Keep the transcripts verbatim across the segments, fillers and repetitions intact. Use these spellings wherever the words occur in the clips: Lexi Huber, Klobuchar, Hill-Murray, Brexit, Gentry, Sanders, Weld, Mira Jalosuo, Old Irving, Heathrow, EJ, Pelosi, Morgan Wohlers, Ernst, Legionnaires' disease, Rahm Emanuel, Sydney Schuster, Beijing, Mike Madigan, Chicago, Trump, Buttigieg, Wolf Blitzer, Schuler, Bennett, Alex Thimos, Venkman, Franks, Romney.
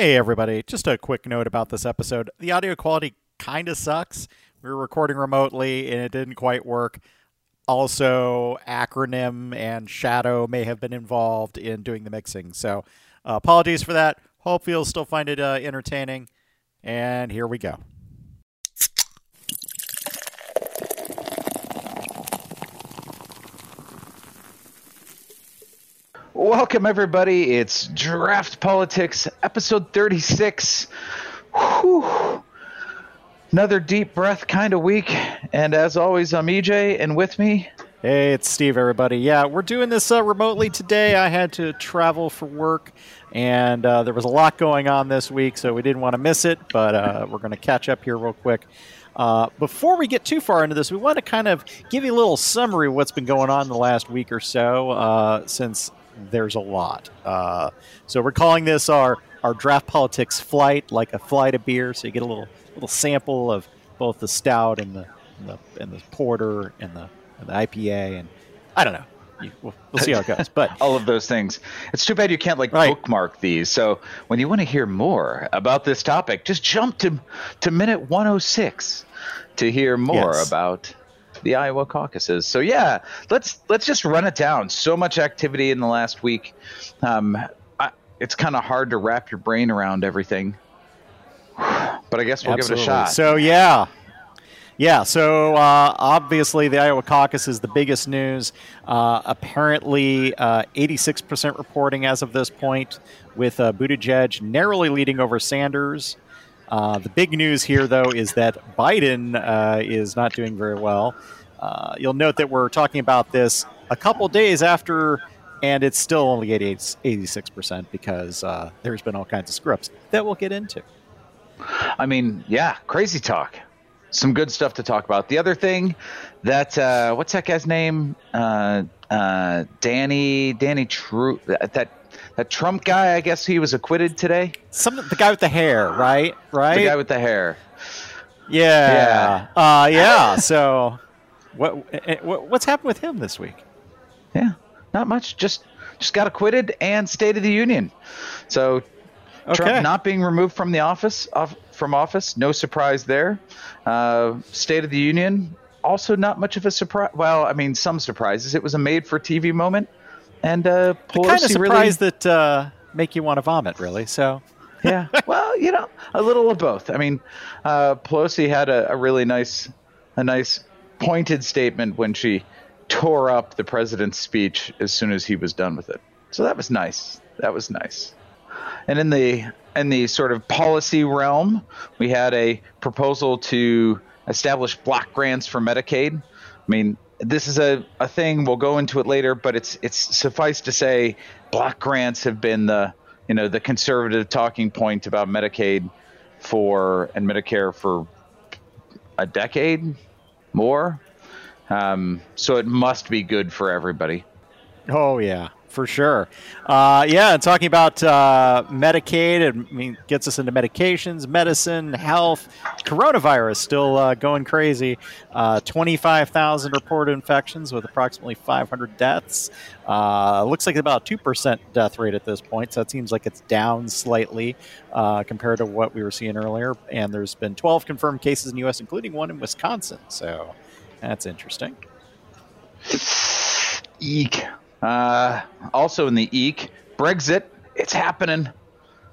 Hey everybody, just a quick note about this episode. The audio quality kind of sucks. We were recording remotely and it didn't quite work. Also, Acronym and Shadow may have been involved in doing the mixing. So uh, apologies for that. Hope you'll still find it uh, entertaining. And here we go. Welcome, everybody. It's Draught Politics, episode thirty-six. Whew. Another deep breath kind of week. And as always, I'm E J, and with me... Hey, it's Steve, everybody. Yeah, we're doing this uh, remotely today. I had to travel for work, and uh, there was a lot going on this week, so we didn't want to miss it, but uh, we're going to catch up here real quick. Uh, before we get too far into this, we want to kind of give you a little summary of what's been going on the last week or so uh, since... There's a lot. Uh, so we're calling this our, our Draught Politics flight, like a flight of beer. So you get a little little sample of both the stout and the and the, and the porter and the, and the I P A. And I don't know. You, we'll, we'll see how it goes. But all of those things. It's too bad you can't like right. bookmark these. So when you want to hear more about this topic, just jump to to minute one oh six to hear more yes. about the Iowa caucuses. So yeah, let's let's just run it down. So much activity in the last week. Um, I, it's kind of hard to wrap your brain around everything, but I guess we'll Absolutely. give it a shot. So yeah, yeah. So uh, obviously the Iowa caucus is the biggest news. Uh, apparently, uh, eighty-six percent reporting as of this point, with uh, Buttigieg narrowly leading over Sanders. Uh, the big news here, though, is that Biden uh, is not doing very well. Uh, you'll note that we're talking about this a couple days after, and it's still only at eighty-six percent because uh, there's been all kinds of screw-ups that we'll get into. I mean, yeah, crazy talk. Some good stuff to talk about. The other thing that uh, – what's that guy's name? Uh, uh, Danny – Danny True – that – That Trump guy, I guess he was acquitted today. Some the guy with the hair, right? Right. The guy with the hair. Yeah. Yeah. Uh, yeah. So, what, what what's happened with him this week? Yeah, not much. Just just got acquitted and State of the Union. So, okay. Trump not being removed from the office off, from office, no surprise there. Uh, State of the Union, also not much of a surprise. Well, I mean, some surprises. It was a made-for-T V moment. And uh, Pelosi kind of surprised really, that uh, make you want to vomit, really. So, yeah. Well, you know, a little of both. I mean, uh, Pelosi had a, a really nice, a nice pointed statement when she tore up the president's speech as soon as he was done with it. So that was nice. That was nice. And in the in the sort of policy realm, we had a proposal to establish block grants for Medicaid. I mean. This is a, a thing. We'll go into it later, but it's it's suffice to say, block grants have been the you know the conservative talking point about Medicaid for and Medicare for a decade more. Um, so it must be good for everybody. Oh yeah, for sure. Uh, yeah, and talking about uh, Medicaid, it I mean, gets us into medications, medicine, health. Coronavirus still uh, going crazy. Uh, twenty-five thousand reported infections with approximately five hundred deaths. Uh, looks like about a two percent death rate at this point, so it seems like it's down slightly uh, compared to what we were seeing earlier. And there's been twelve confirmed cases in the U S, including one in Wisconsin. So that's interesting. Eek. Uh, also in the eek, Brexit, it's happening.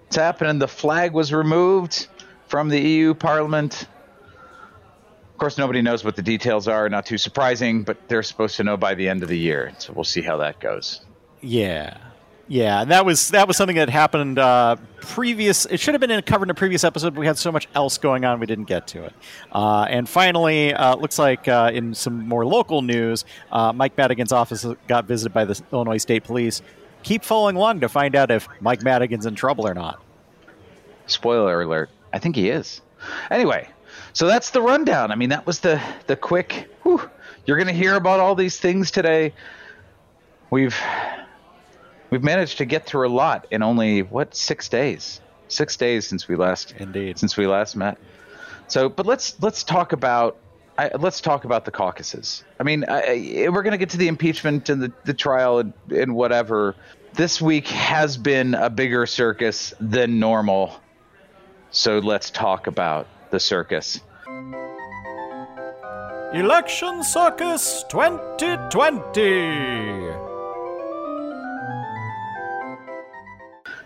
It's happening. The flag was removed from the E U Parliament. Of course, nobody knows what the details are. Not too surprising, but they're supposed to know by the end of the year. So we'll see how that goes. Yeah. Yeah, that was that was something that happened uh, previous. It should have been in, covered in a previous episode, but we had so much else going on we didn't get to it. Uh, and finally, it uh, looks like uh, in some more local news, uh, Mike Madigan's office got visited by the Illinois State Police. Keep following along to find out if Mike Madigan's in trouble or not. Spoiler alert. I think he is. Anyway, so that's the rundown. I mean, that was the, the quick, whew, you're going to hear about all these things today. We've... We've managed to get through a lot in only what six days, six days since we last indeed since we last met. So, but let's let's talk about I, let's talk about the caucuses. I mean, I, we're going to get to the impeachment and the, the trial and, and whatever this week has been a bigger circus than normal. So let's talk about the circus. Election Circus twenty twenty.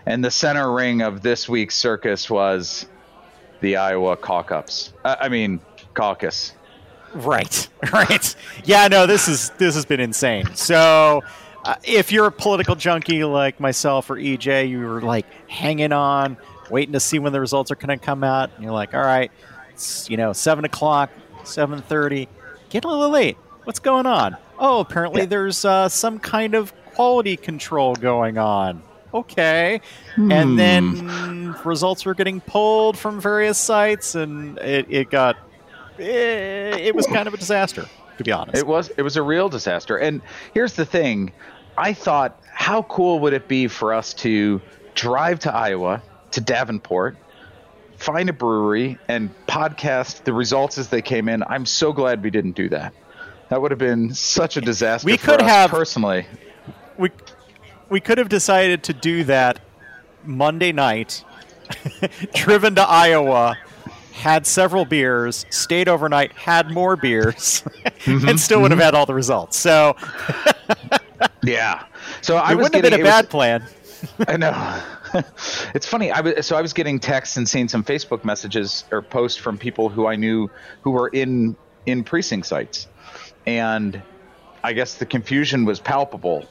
And the center ring of this week's circus was the Iowa Caucus. Uh, I mean, caucus. Right, right. Yeah, no, this is this has been insane. So uh, if you're a political junkie like myself or E J, you were like hanging on, waiting to see when the results are going to come out. And you're like, all right, it's, you know, seven o'clock, seven thirty, get a little late. What's going on? Oh, apparently yeah. there's uh, some kind of quality control going on. Okay. Hmm. And then results were getting pulled from various sites, and it, it got it, it was kind of a disaster, to be honest. It was it was a real disaster. And here's the thing. I thought, how cool would it be for us to drive to Iowa, to Davenport, find a brewery, and podcast the results as they came in? I'm so glad we didn't do that. That would have been such a disaster we for could us have, personally. We We could have decided to do that Monday night, driven to Iowa, had several beers, stayed overnight, had more beers, mm-hmm, and still would have mm-hmm. had all the results. So, yeah. So I it was wouldn't getting, have been a bad was, plan. I know. It's funny. I was, so I was getting texts and seeing some Facebook messages or posts from people who I knew who were in, in precinct sites. And I guess the confusion was palpable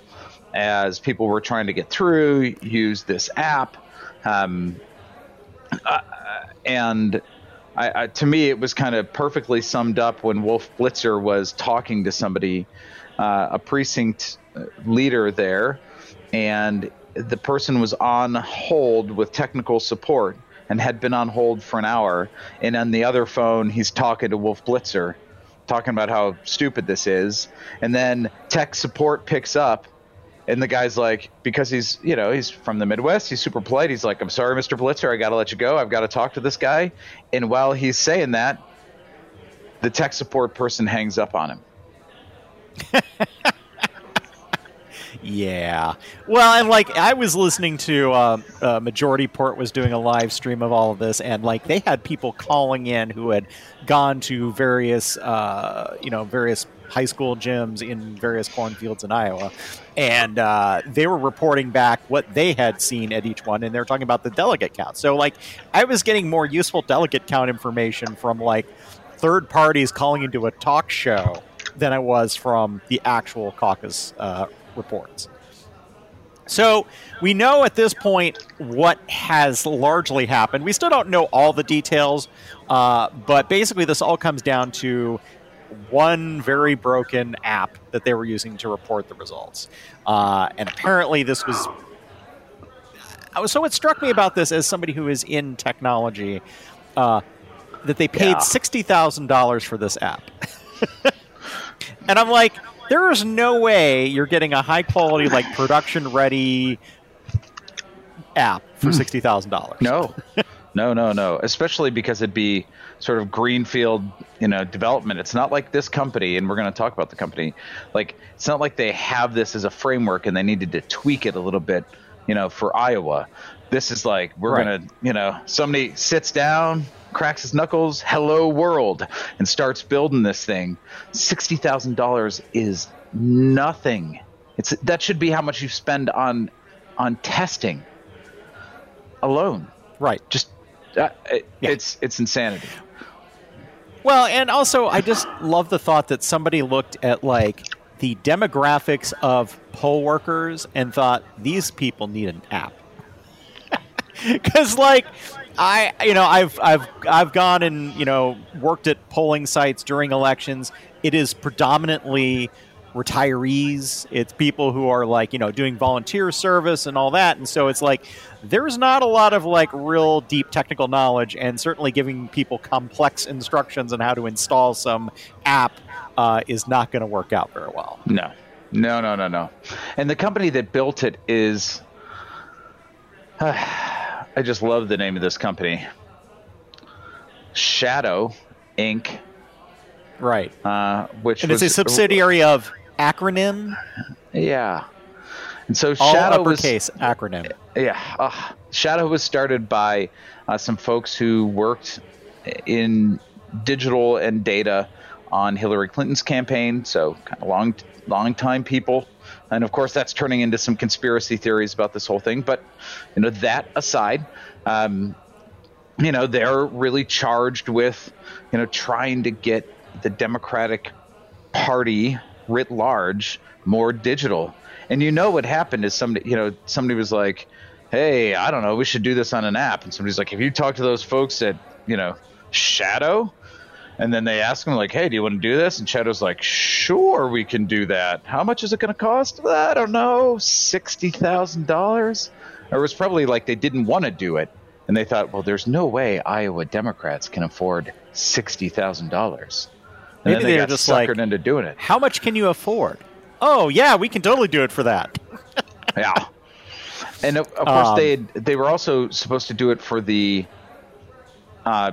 as people were trying to get through, use this app. Um, uh, and I, I, to me, it was kind of perfectly summed up when Wolf Blitzer was talking to somebody, uh, a precinct leader there, and the person was on hold with technical support and had been on hold for an hour. And on the other phone, he's talking to Wolf Blitzer, talking about how stupid this is. And then tech support picks up, and the guy's like, because he's, you know, he's from the Midwest, he's super polite. He's like, I'm sorry, Mister Blitzer, I got to let you go. I've got to talk to this guy. And while he's saying that, the tech support person hangs up on him. Yeah. Well, and like I was listening to uh, uh, Majority Port was doing a live stream of all of this, and like they had people calling in who had gone to various, uh, you know, various high school gyms in various cornfields in Iowa, and uh, they were reporting back what they had seen at each one, and they were talking about the delegate count. So like I was getting more useful delegate count information from like third parties calling into a talk show than I was from the actual caucus uh reports. So we know at this point what has largely happened. We still don't know all the details, uh, but basically this all comes down to one very broken app that they were using to report the results. Uh, and apparently this was... So what struck me about this as somebody who is in technology, uh, that they paid yeah. sixty thousand dollars for this app. And I'm like... There is no way you're getting a high-quality, like, production-ready app for sixty thousand dollars. No. No, no, no. Especially because it'd be sort of greenfield, you know, development. It's not like this company, and we're going to talk about the company. Like, it's not like they have this as a framework and they needed to tweak it a little bit, you know, for Iowa. This is like, we're right. going to, you know, somebody sits down, cracks his knuckles, hello world, and starts building this thing. sixty thousand dollars is nothing. It's that should be how much you spend on on testing alone. Right. Just uh, it, yeah. it's it's insanity. Well, and also I just love the thought that somebody looked at like the demographics of poll workers and thought these people need an app. Because, like, I, you know, I've, I've, I've gone and, you know, worked at polling sites during elections. It is predominantly retirees. It's people who are, like, you know, doing volunteer service and all that. And so it's like there's not a lot of, like, real deep technical knowledge, and certainly giving people complex instructions on how to install some app uh, is not going to work out very well. No, no, no, no, no. And the company that built it is... Uh, I just love the name of this company. Shadow Incorporated. Right. Uh, which and it's was, a subsidiary of Acronym. Yeah. And so all Shadow uppercase was, acronym. Yeah. Uh, Shadow was started by uh, some folks who worked in digital and data on Hillary Clinton's campaign. So kind of long, long time people. And of course, that's turning into some conspiracy theories about this whole thing. But, you know, that aside, um, you know, they're really charged with, you know, trying to get the Democratic Party writ large more digital. And, you know, what happened is somebody, you know, somebody was like, hey, I don't know, we should do this on an app. And somebody's like, have you talked to those folks at, you know, Shadow? And then they ask him, like, hey, do you want to do this? And Shadow's like, sure, we can do that. How much is it going to cost? I don't know, sixty thousand dollars? Or it was probably like they didn't want to do it. And they thought, well, there's no way Iowa Democrats can afford sixty thousand dollars. Maybe then they, they got just suckered like, into doing it. How much can you afford? Oh, yeah, we can totally do it for that. Yeah. And, of, of um, course, they had, they were also supposed to do it for the uh,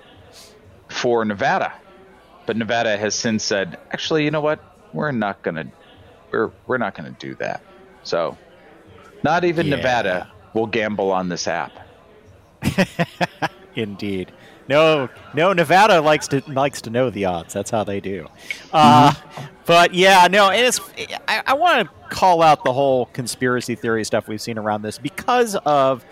– for Nevada, but Nevada has since said, actually, you know what? We're not gonna, we're we're not gonna do that. So, not even yeah. Nevada will gamble on this app. Indeed, no, no. Nevada likes to likes to know the odds. That's how they do. Uh, mm-hmm. But yeah, no. And it's I, I want to call out the whole conspiracy theory stuff we've seen around this because of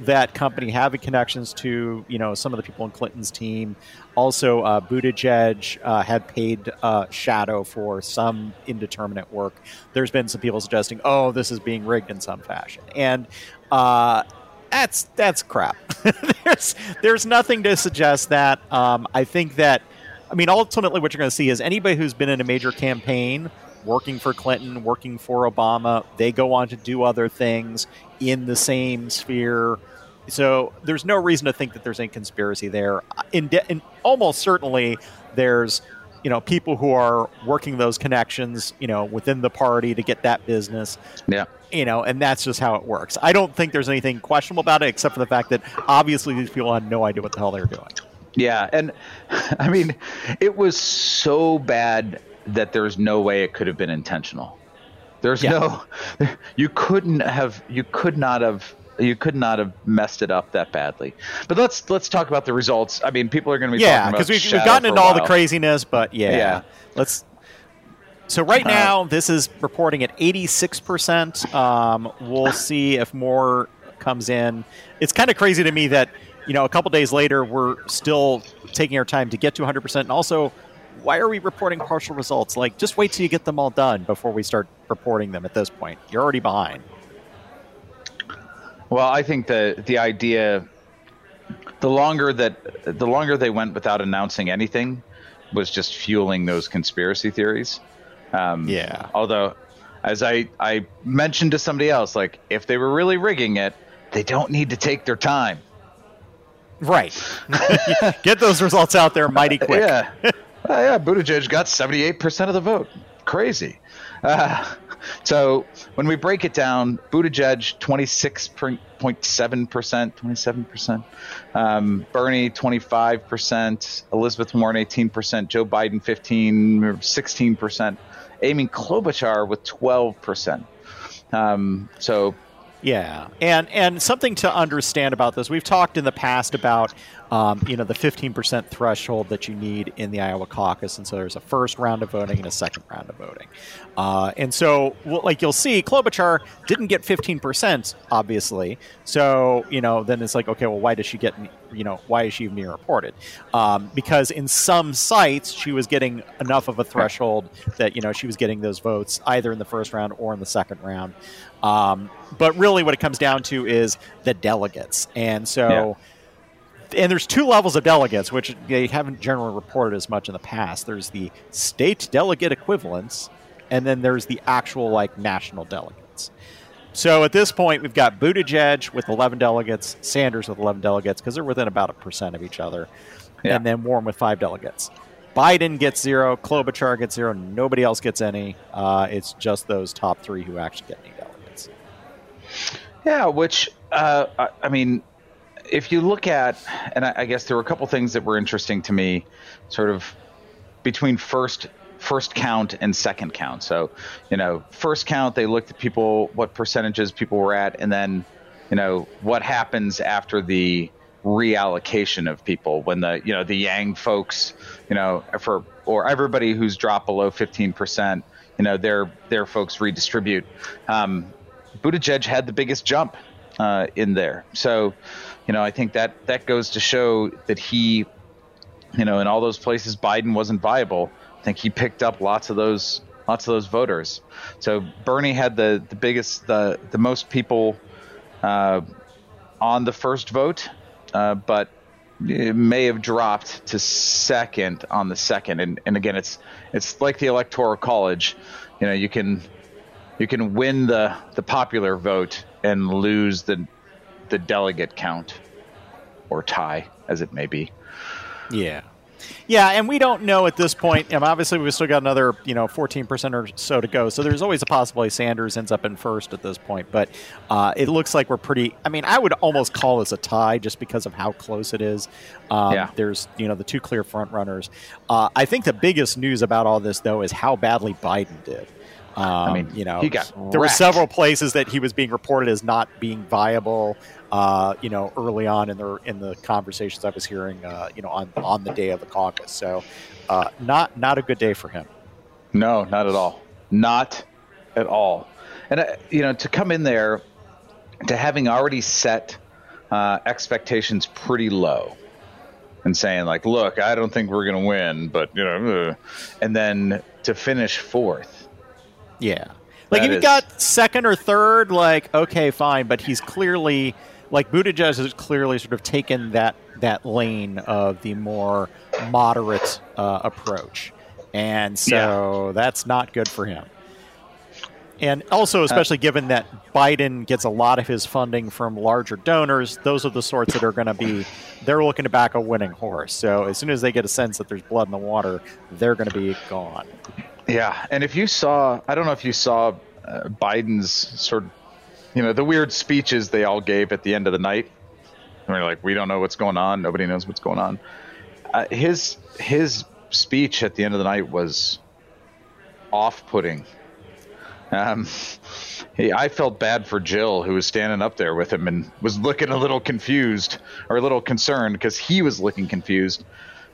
that company having connections to, you know, some of the people in Clinton's team. Also, uh, Buttigieg uh, had paid uh, Shadow for some indeterminate work. There's been some people suggesting, oh, this is being rigged in some fashion. And uh, that's that's crap. there's, there's nothing to suggest that. Um, I think that, I mean, ultimately what you're going to see is anybody who's been in a major campaign working for Clinton, working for Obama, they go on to do other things in the same sphere. So there's no reason to think that there's any conspiracy there. In, de- in almost certainly there's, you know, people who are working those connections, you know, within the party to get that business. Yeah. You know, and that's just how it works. I don't think there's anything questionable about it except for the fact that obviously these people had no idea what the hell they were doing. Yeah, and I mean, it was so bad that there's no way it could have been intentional. There's yeah. no, you couldn't have, you could not have, you could not have messed it up that badly. But let's let's talk about the results. I mean, people are going to be yeah, talking about Shadow. Yeah, because we've gotten into all the craziness, but yeah, yeah. let's. So right uh, now, this is reporting at eighty-six percent. Um, we'll see if more comes in. It's kind of crazy to me that, you know, a couple days later, we're still taking our time to get to one hundred percent, and also, why are we reporting partial results? Like, just wait till you get them all done before we start reporting them at this point. You're already behind. Well, I think the the idea, the longer that the longer they went without announcing anything was just fueling those conspiracy theories. Um, yeah. Although, as I, I mentioned to somebody else, like, if they were really rigging it, they don't need to take their time. Right. Get those results out there mighty quick. Yeah. Uh, yeah, Buttigieg got seventy-eight percent of the vote. Crazy. Uh, so when we break it down, Buttigieg twenty-six point seven percent, twenty-seven percent, um, Bernie twenty-five percent, Elizabeth Warren eighteen percent, Joe Biden fifteen, sixteen percent, Amy Klobuchar with twelve percent. Um, so. Yeah, and and something to understand about this, we've talked in the past about, um, you know, the fifteen percent threshold that you need in the Iowa caucus, and so there's a first round of voting and a second round of voting. Uh, and so, well, like you'll see, Klobuchar didn't get fifteen percent, obviously, so, you know, then it's like, okay, well, why does she get, you know, why is she even being reported? Um, because in some sites, she was getting enough of a threshold that, you know, she was getting those votes either in the first round or in the second round. Um, but really what it comes down to is the delegates. And so, yeah. and there's two levels of delegates, which they haven't generally reported as much in the past. There's the state delegate equivalents, and then there's the actual, like, national delegates. So at this point, we've got Buttigieg with eleven delegates, Sanders with eleven delegates, because they're within about a percent of each other, yeah. and then Warren with five delegates. Biden gets zero, Klobuchar gets zero, nobody else gets any. Uh, it's just those top three who actually get any delegates. Yeah, which, uh, I, I mean, if you look at, and I, I guess there were a couple things that were interesting to me, sort of between first first count and second count. So, you know, first count, they looked at people, what percentages people were at, and then, you know, what happens after the reallocation of people when the, you know, the Yang folks, you know, for, or everybody who's dropped below fifteen percent, you know, their, their folks redistribute. Um, Buttigieg had the biggest jump uh, in there. So, you know, I think that that goes to show that he, you know, in all those places Biden wasn't viable, I think he picked up lots of those lots of those voters. So Bernie had the, the biggest, the, the most people uh, on the first vote, uh, but it may have dropped to second on the second. And, and again, it's it's like the Electoral College. You know, you can you can win the, the popular vote and lose the the delegate count or tie, as it may be. Yeah. Yeah, and we don't know at this point. And obviously, we've still got another, you know, fourteen percent or so to go. So there's always a possibility Sanders ends up in first at this point. But uh, it looks like we're pretty – I mean, I would almost call this a tie just because of how close it is. Um, yeah. There's, you know, the two clear front runners. Uh, I think the biggest news about all this, though, is how badly Biden did. Um, I mean, you know, he got there were several places that he was being reported as not being viable. Uh, you know, early on in the in the conversations I was hearing, uh, you know, on on the day of the caucus. So, uh, not not a good day for him. No, not at all. Not at all. And uh, you know, to come in there to having already set uh, expectations pretty low and saying like, look, I don't think we're going to win, but you know, ugh. And then to finish fourth. Yeah. Like that if he is... got second or third, like, okay, fine. But he's clearly, like Buttigieg has clearly sort of taken that, that lane of the more moderate uh, approach. And so yeah. That's not good for him. And also, especially uh, given that Biden gets a lot of his funding from larger donors, those are the sorts that are going to be, they're looking to back a winning horse. So as soon as they get a sense that there's blood in the water, they're going to be gone. Yeah, and if you saw, I don't know if you saw uh, Biden's sort of, you know, the weird speeches they all gave at the end of the night. I mean, like, we don't know what's going on. Nobody knows what's going on. Uh, his his speech at the end of the night was off-putting. Um, he, I felt bad for Jill, who was standing up there with him and was looking a little confused or a little concerned because he was looking confused.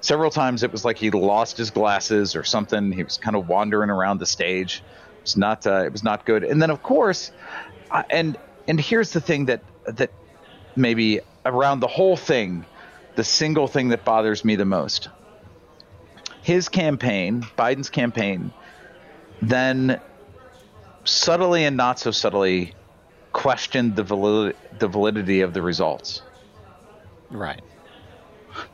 Several times it was like he lost his glasses or something. He was kind of wandering around the stage. It was not. Uh, it was not good. And then, of course, uh, and and here's the thing that that maybe around the whole thing, the single thing that bothers me the most. His campaign, Biden's campaign, then subtly and not so subtly questioned the validity the validity of the results. Right.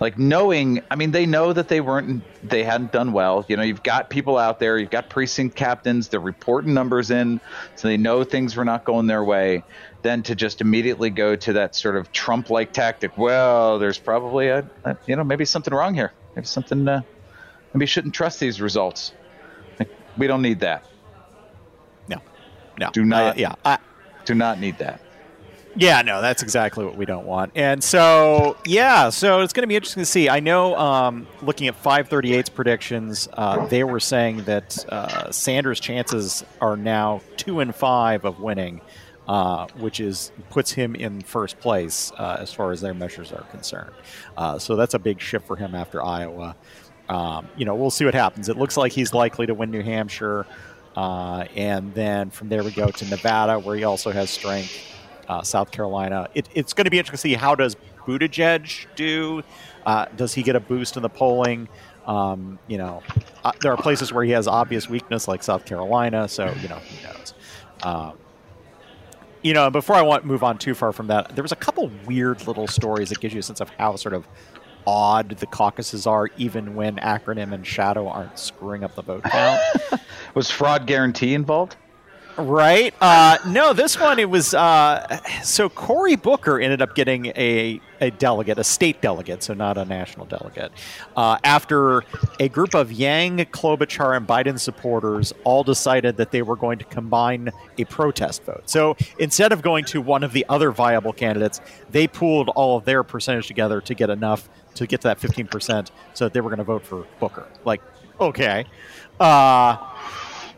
Like knowing, I mean, they know that they weren't, they hadn't done well. You know, you've got people out there, you've got precinct captains, they're reporting numbers in, so they know things were not going their way. Then to just immediately go to that sort of Trump-like tactic, well, there's probably a, a you know, maybe something wrong here. Maybe something, uh, maybe you shouldn't trust these results. Like, we don't need that. No, no. Do not, uh, yeah, I, do not need that. Yeah, no, that's exactly what we don't want. And so, yeah, so it's going to be interesting to see. I know um, looking at five thirty-eight's predictions, uh, they were saying that uh, Sanders' chances are now two and five of winning, uh, which is puts him in first place uh, as far as their measures are concerned. Uh, so that's a big shift for him after Iowa. Um, you know, we'll see what happens. It looks like he's likely to win New Hampshire. Uh, and then from there we go to Nevada, where he also has strength. Uh, South Carolina. It, it's going to be interesting to see how does Buttigieg do. Uh, does he get a boost in the polling? Um, you know, uh, there are places where he has obvious weakness, like South Carolina. So you know, who knows? Um, you know, before I want move on too far from that, there was a couple weird little stories that gives you a sense of how sort of odd the caucuses are, even when Acronym and Shadow aren't screwing up the vote count. Was fraud guarantee involved? Right. Uh, no, this one, it was uh, so Cory Booker ended up getting a, a delegate, a state delegate, so not a national delegate, uh, after a group of Yang, Klobuchar, and Biden supporters all decided that they were going to combine a protest vote. So instead of going to one of the other viable candidates, they pooled all of their percentage together to get enough to get to that fifteen percent so that they were going to vote for Booker. Like, Okay. Uh,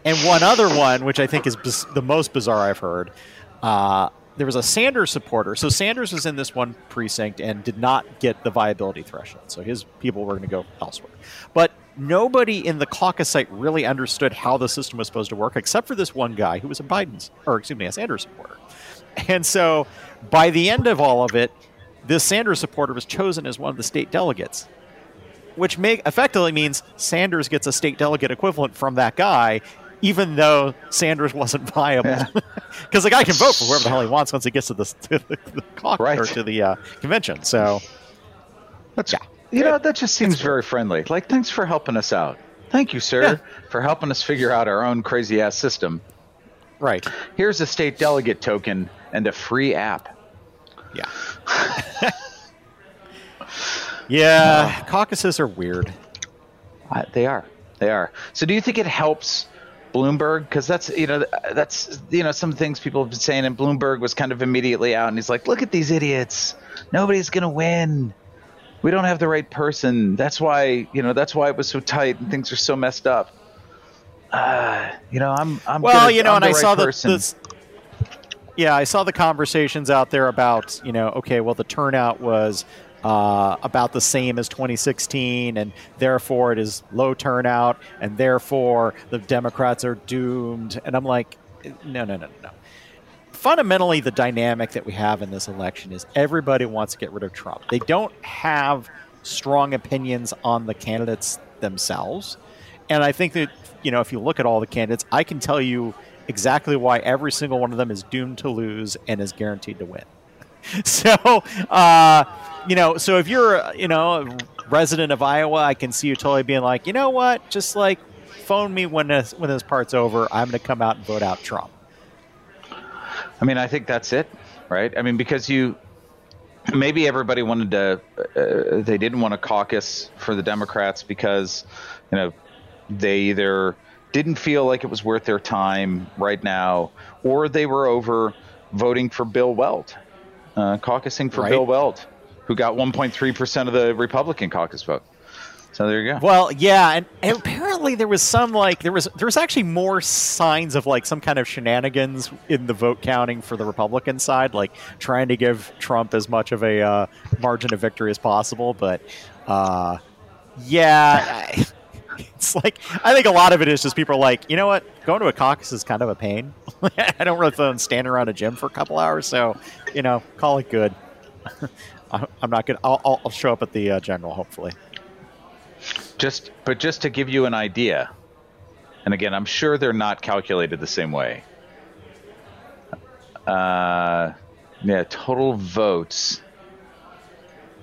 and one other one, which I think is bis- the most bizarre I've heard, uh, there was a Sanders supporter. So Sanders was in this one precinct and did not get the viability threshold. So his people were going to go elsewhere. But nobody in the caucus site really understood how the system was supposed to work, except for this one guy who was a Biden's, or excuse me, a Sanders supporter. And so by the end of all of it, this Sanders supporter was chosen as one of the state delegates, which may effectively means Sanders gets a state delegate equivalent from that guy, even though Sanders wasn't viable. Because the guy can vote for whoever the hell he wants once he gets to the, to the, the caucus, right, or to the uh, convention. So, that's, yeah. You know, that just seems very friendly. Like, thanks for helping us out. Thank you, sir, yeah. for helping us figure out our own crazy-ass system. Right. Here's a state delegate token and a free app. Yeah. yeah, uh, caucuses are weird. Uh, they are. They are. So do you think it helps Bloomberg? Because that's, you know, that's, you know, some things people have been saying, and Bloomberg was kind of immediately out, and he's like, look at these idiots. Nobody's going to win. We don't have the right person. That's why, you know, that's why it was so tight and things are so messed up. Uh, you know, I'm, I'm, well, gonna, you know, I'm and I right saw the, yeah, I saw the conversations out there about, you know, okay, well, the turnout was uh, about the same as twenty sixteen, and therefore it is low turnout, and therefore the Democrats are doomed. And I'm like, no, no, no, no. Fundamentally, the dynamic that we have in this election is everybody wants to get rid of Trump. They don't have strong opinions on the candidates themselves. And I think that, you know, if you look at all the candidates, I can tell you exactly why every single one of them is doomed to lose and is guaranteed to win. So, uh, you know, so if you're, you know, a resident of Iowa, I can see you totally being like, you know what, just like phone me when this, when this part's over. I'm going to come out and vote out Trump. I mean, I think that's it, right? I mean, because you – maybe everybody wanted to uh, – they didn't want to caucus for the Democrats because, you know, they either didn't feel like it was worth their time right now, or they were over voting for Bill Weld, uh, caucusing for right. Bill Weld, who got one point three percent of the Republican caucus vote. So there you go. Well, yeah, and, and apparently there was some, like, there was there was actually more signs of, like, some kind of shenanigans in the vote counting for the Republican side, like trying to give Trump as much of a uh, margin of victory as possible. But, uh, yeah, I, it's like, I think a lot of it is just people are like, you know what, going to a caucus is kind of a pain. I don't really feel stand around a gym for a couple hours, so, you know, call it good. I'm not good. I'll, I'll show up at the uh, general, hopefully. Just, but just to give you an idea, and again, I'm sure they're not calculated the same way. Uh, yeah, total votes.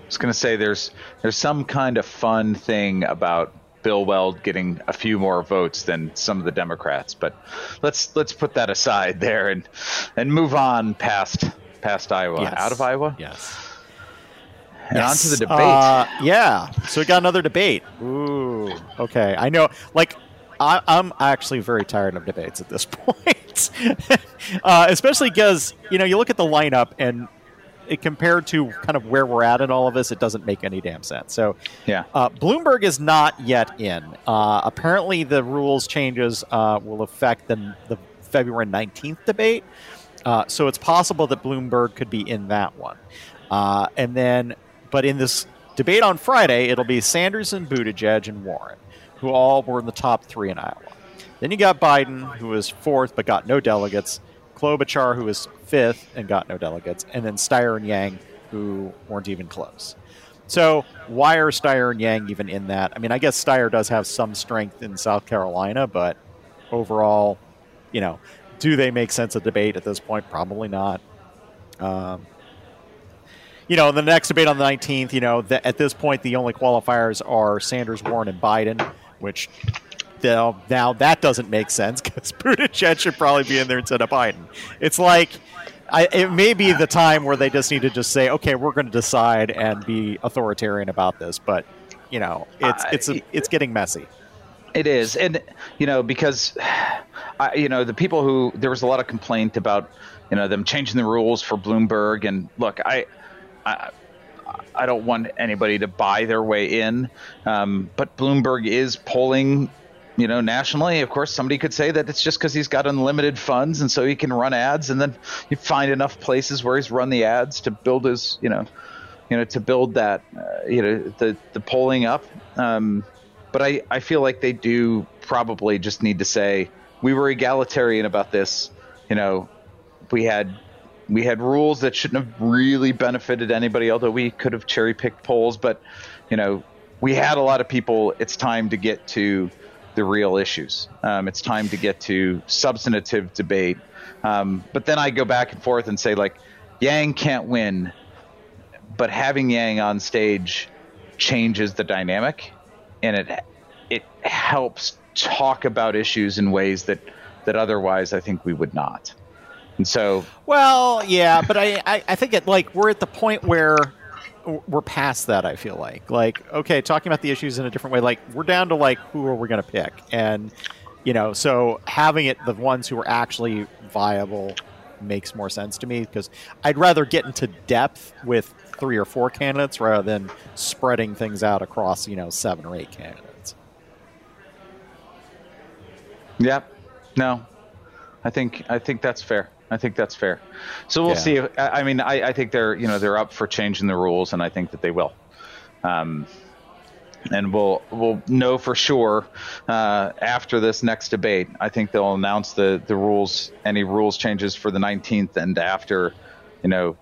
I was going to say there's there's some kind of fun thing about Bill Weld getting a few more votes than some of the Democrats, but let's let's put that aside there and and move on past past Iowa, yes. out of Iowa. Yes. And yes. on to the debate. Uh, yeah. So we got another debate. Ooh. Okay. I know. Like, I, I'm actually very tired of debates at this point, uh, especially because, you know, you look at the lineup and it compared to kind of where we're at in all of this, it doesn't make any damn sense. So yeah. uh, Bloomberg is not yet in. Uh, apparently, the rules changes uh, will affect the, the February nineteenth debate. Uh, so it's possible that Bloomberg could be in that one. Uh, and then... But in this debate on Friday, it'll be Sanders and Buttigieg and Warren, who all were in the top three in Iowa. Then you got Biden, who was fourth but got no delegates, Klobuchar, who was fifth and got no delegates, and then Steyer and Yang, who weren't even close. So why are Steyer and Yang even in that? I mean, I guess Steyer does have some strength in South Carolina, but overall, you know, do they make sense of debate at this point? Probably not. Um You know, the next debate on the nineteenth, you know, the, at this point, the only qualifiers are Sanders, Warren, and Biden, which now that doesn't make sense because Buttigieg should probably be in there instead of Biden. It's like I, it may be the time where they just need to just say, okay, we're going to decide and be authoritarian about this. But, you know, it's it's a, it's getting messy. It is. And, you know, because, I, you know, the people who there was a lot of complaint about, you know, them changing the rules for Bloomberg. And look, I. I, I don't want anybody to buy their way in. Um, but Bloomberg is polling, you know, nationally. Of course, somebody could say that it's just because he's got unlimited funds and so he can run ads, and then you find enough places where he's run the ads to build his, you know, you know, to build that, uh, you know, the, the polling up. Um, but I, I feel like they do probably just need to say, we were egalitarian about this. You know, we had we had rules that shouldn't have really benefited anybody, although we could have cherry picked polls. But, you know, we had a lot of people. It's time to get to the real issues. Um, it's time to get to substantive debate. Um, but then I go back and forth and say, like, Yang can't win, but having Yang on stage changes the dynamic, and it it helps talk about issues in ways that that otherwise I think we would not. And so, well, yeah, but I, I, I think it, like, we're at the point where we're past that. I feel like, like, okay, talking about the issues in a different way, like, we're down to, like, who are we going to pick? And, you know, so having it, the ones who are actually viable makes more sense to me, because I'd rather get into depth with three or four candidates rather than spreading things out across, you know, seven or eight candidates. Yep. No, I think I think that's fair. I think that's fair. So we'll yeah. see. If, I mean, I, I think they're, you know, they're up for changing the rules, and I think that they will. Um, and we'll we'll know for sure uh, after this next debate. I think they'll announce the, the rules, any rules changes for the nineteenth, and after, you know,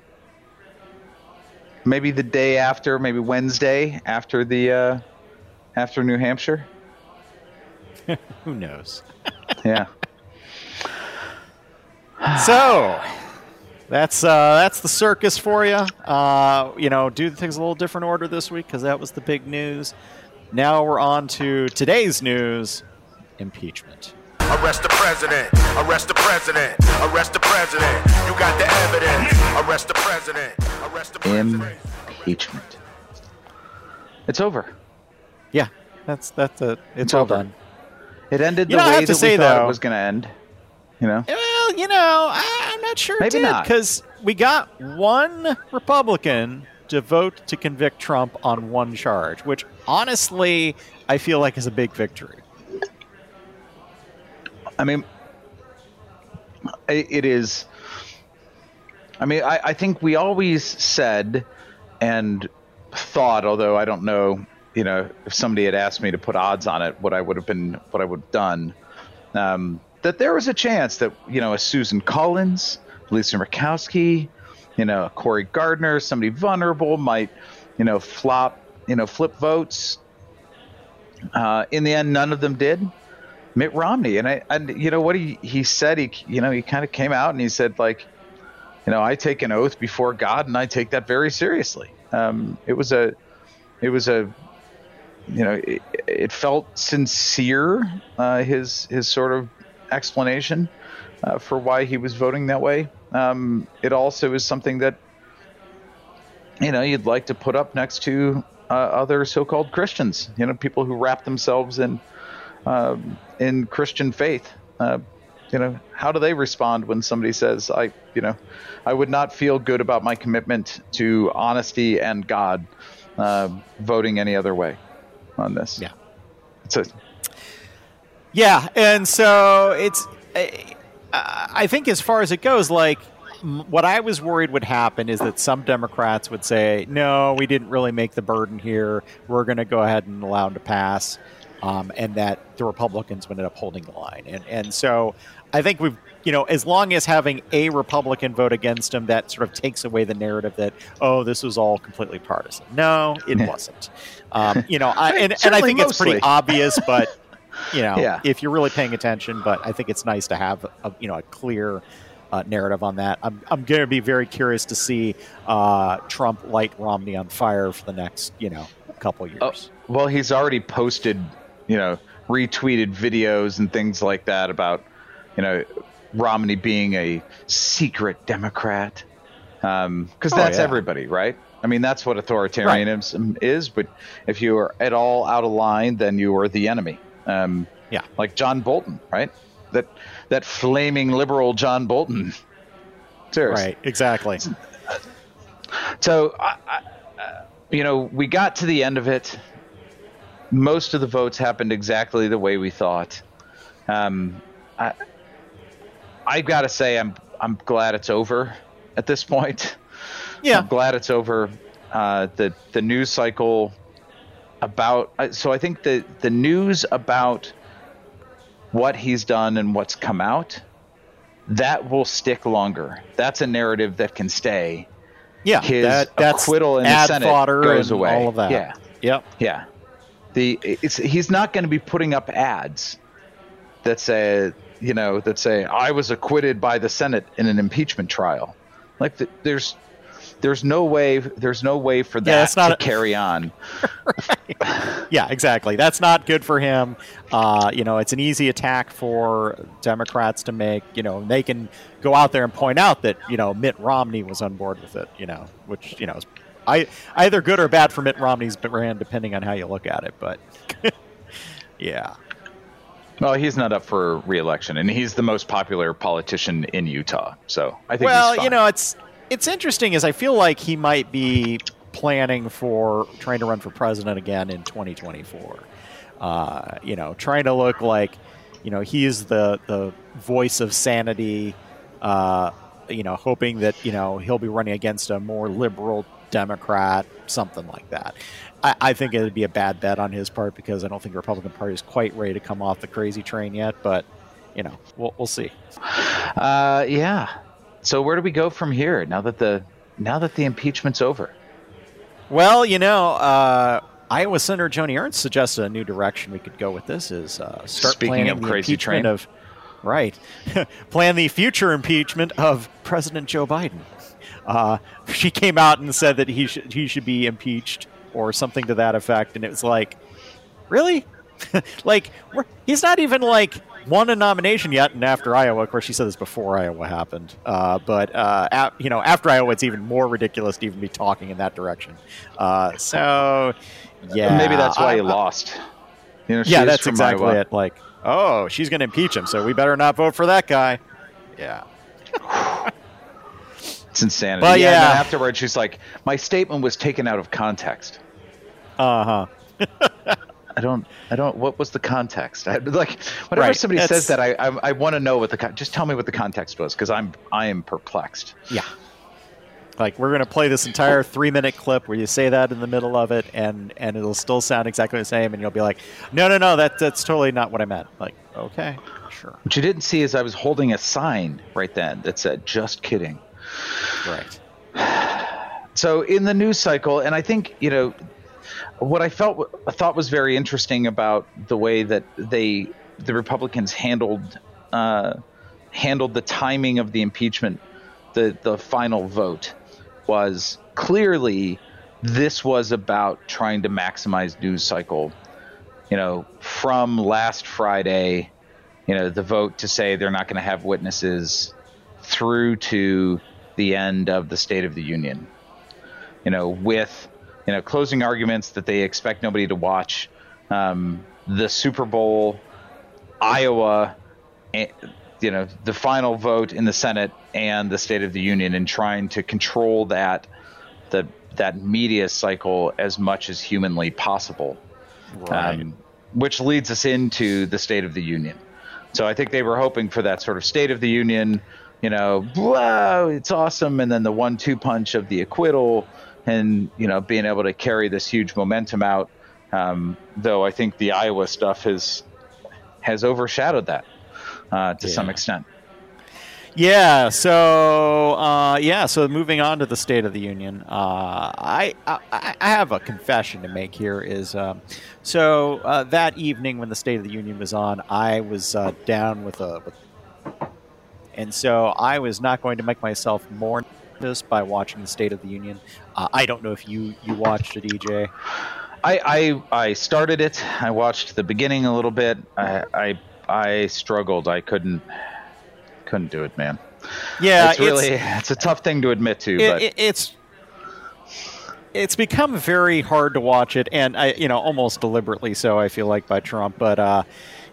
maybe the day after, maybe Wednesday after the uh, after New Hampshire. Who knows? Yeah. So that's uh, that's the circus for you. Uh, you know, do things a little different order this week, because that was the big news. Now we're on to today's news: impeachment. Arrest the president. Arrest the president. Arrest the president. You got the evidence. Arrest the president. Arrest the president. Impeachment. It's over. Yeah, that's that's it. It's, it's all over. Done. It ended the way that we thought it was going to end. You know. Well, you know, I, I'm not sure. Maybe not, because we got one Republican to vote to convict Trump on one charge, which honestly I feel like is a big victory. I mean, it is. I mean, I, I think we always said and thought, although I don't know, you know, if somebody had asked me to put odds on it, what I would have been, what I would have done. Um, that there was a chance that, you know, a Susan Collins, Lisa Murkowski, you know, Cory Gardner, somebody vulnerable might, you know, flop, you know, flip votes. Uh, in the end, none of them did. Mitt Romney. And I, and you know what he, he said, he, you know, he kind of came out and he said, like, you know, I take an oath before God, and I take that very seriously. Um, it was a, it was a, you know, it, it felt sincere, uh, his, his sort of explanation uh, for why he was voting that way. Um, it also is something that, you know, you'd like to put up next to uh, other so-called Christians, you know, people who wrap themselves in uh, in Christian faith. Uh, you know, how do they respond when somebody says, I, you know, I would not feel good about my commitment to honesty and God uh, voting any other way on this? Yeah. It's a, Yeah, and so it's, I think as far as it goes, like, what I was worried would happen is that some Democrats would say, no, we didn't really make the burden here. We're going to go ahead and allow him to pass. Um, and that the Republicans would end up holding the line. And, and so I think we've, you know, as long as having a Republican vote against him, that sort of takes away the narrative that, oh, this was all completely partisan. No, it wasn't. Um, you know, I, and, and I think mostly. It's pretty obvious, but... You know, yeah. if you're really paying attention, but I think it's nice to have a, you know, a clear uh, narrative on that. I'm I'm going to be very curious to see uh, Trump light Romney on fire for the next, you know, couple years. Oh, well, he's already posted, you know, retweeted videos and things like that about, you know, Romney being a secret Democrat, because um, oh, that's yeah. everybody, right? I mean, that's what authoritarianism right. is. But if you are at all out of line, then you are the enemy. Um, yeah, like John Bolton, right? That that flaming liberal John Bolton. Seriously. Right, exactly. So I, uh, you know, we got to the end of it. Most of the votes happened exactly the way we thought. Um, I, I've got to say, I'm I'm glad it's over at this point. Yeah, I'm glad it's over. Uh, the the news cycle about so I think the the news about what he's done and what's come out, that will stick longer. That's a narrative that can stay. Yeah, his that, that's acquittal in the Senate goes away. All of that. Yeah, yep, yeah. The it's he's not going to be putting up ads that say, you know, that say I was acquitted by the Senate in an impeachment trial. Like the, there's there's no way there's no way for that yeah, that's not to a, carry on. Right. Yeah, exactly. That's not good for him. Uh, you know, it's an easy attack for Democrats to make. You know, they can go out there and point out that, you know, Mitt Romney was on board with it. You know, which, you know, is I either good or bad for Mitt Romney's brand, depending on how you look at it. But yeah. Well, he's not up for re-election, and he's the most popular politician in Utah. So I think. Well, he's fine. You know, it's it's interesting, is I feel like he might be planning for trying to run for president again in twenty twenty-four. Uh, you know, trying to look like, you know, he is the the voice of sanity. Uh, you know, hoping that, you know, he'll be running against a more liberal Democrat, something like that. I, I think it would be a bad bet on his part, because I don't think the Republican Party is quite ready to come off the crazy train yet. But, you know, we'll, we'll see. Uh, yeah. So where do we go from here now that the now that the impeachment's over? Well, you know, uh, Iowa Senator Joni Ernst suggested a new direction we could go with this is uh, start Speaking planning of the crazy impeachment train. Of right. Plan the future impeachment of President Joe Biden. Uh, she came out and said that he should he should be impeached or something to that effect, and it was like, really? Like, we're, he's not even like won a nomination yet. And after Iowa, of course, she said this before Iowa happened, uh, but uh, at, you know, after Iowa, it's even more ridiculous to even be talking in that direction. Uh, so, yeah, maybe that's why I, he lost. You know, yeah, that's exactly Iowa. It. Like, oh, she's going to impeach him, so we better not vote for that guy. Yeah. It's insanity. But yeah, yeah. And afterwards, she's like, "My statement was taken out of context." Uh huh. I don't. I don't. What was the context? I, like, whenever right. somebody That's, says that, I I, I want to know what the con- just tell me what the context was, because I'm I am perplexed. Yeah. Like, we're gonna play this entire three minute clip where you say that in the middle of it, and and it'll still sound exactly the same, and you'll be like, "No, no, no. That that's totally not what I meant." Like, okay, sure. What you didn't see is I was holding a sign right then that said, "Just kidding." Right. So in the news cycle, and I think, you know, what I felt I thought was very interesting about the way that they the Republicans handled uh, handled the timing of the impeachment, the the final vote was clearly this was about trying to maximize news cycle, you know, from last Friday, you know, the vote to say they're not going to have witnesses through to the end of the State of the Union, you know, with, you know, closing arguments that they expect nobody to watch, um, the Super Bowl, Iowa, and, you know, the final vote in the Senate and the State of the Union, and trying to control that, the, that media cycle as much as humanly possible, right. um, which leads us into the State of the Union. So I think they were hoping for that sort of State of the Union, you know, wow, it's awesome. And then the one two punch of the acquittal and, you know, being able to carry this huge momentum out. Um, though I think the Iowa stuff has has overshadowed that uh, to yeah. some extent. Yeah. So, uh, yeah. So moving on to the State of the Union, uh, I, I I have a confession to make here is um, so uh, that evening when the State of the Union was on, I was uh, down with a with And so I was not going to make myself more nervous by watching the State of the Union. Uh, I don't know if you, you watched it, E J. I, I I started it. I watched the beginning a little bit. I I, I struggled. I couldn't couldn't do it, man. Yeah, it's really it's, it's a tough thing to admit to. It, but it, it's it's become very hard to watch it, and I you know almost deliberately so. I feel like by Trump, but uh,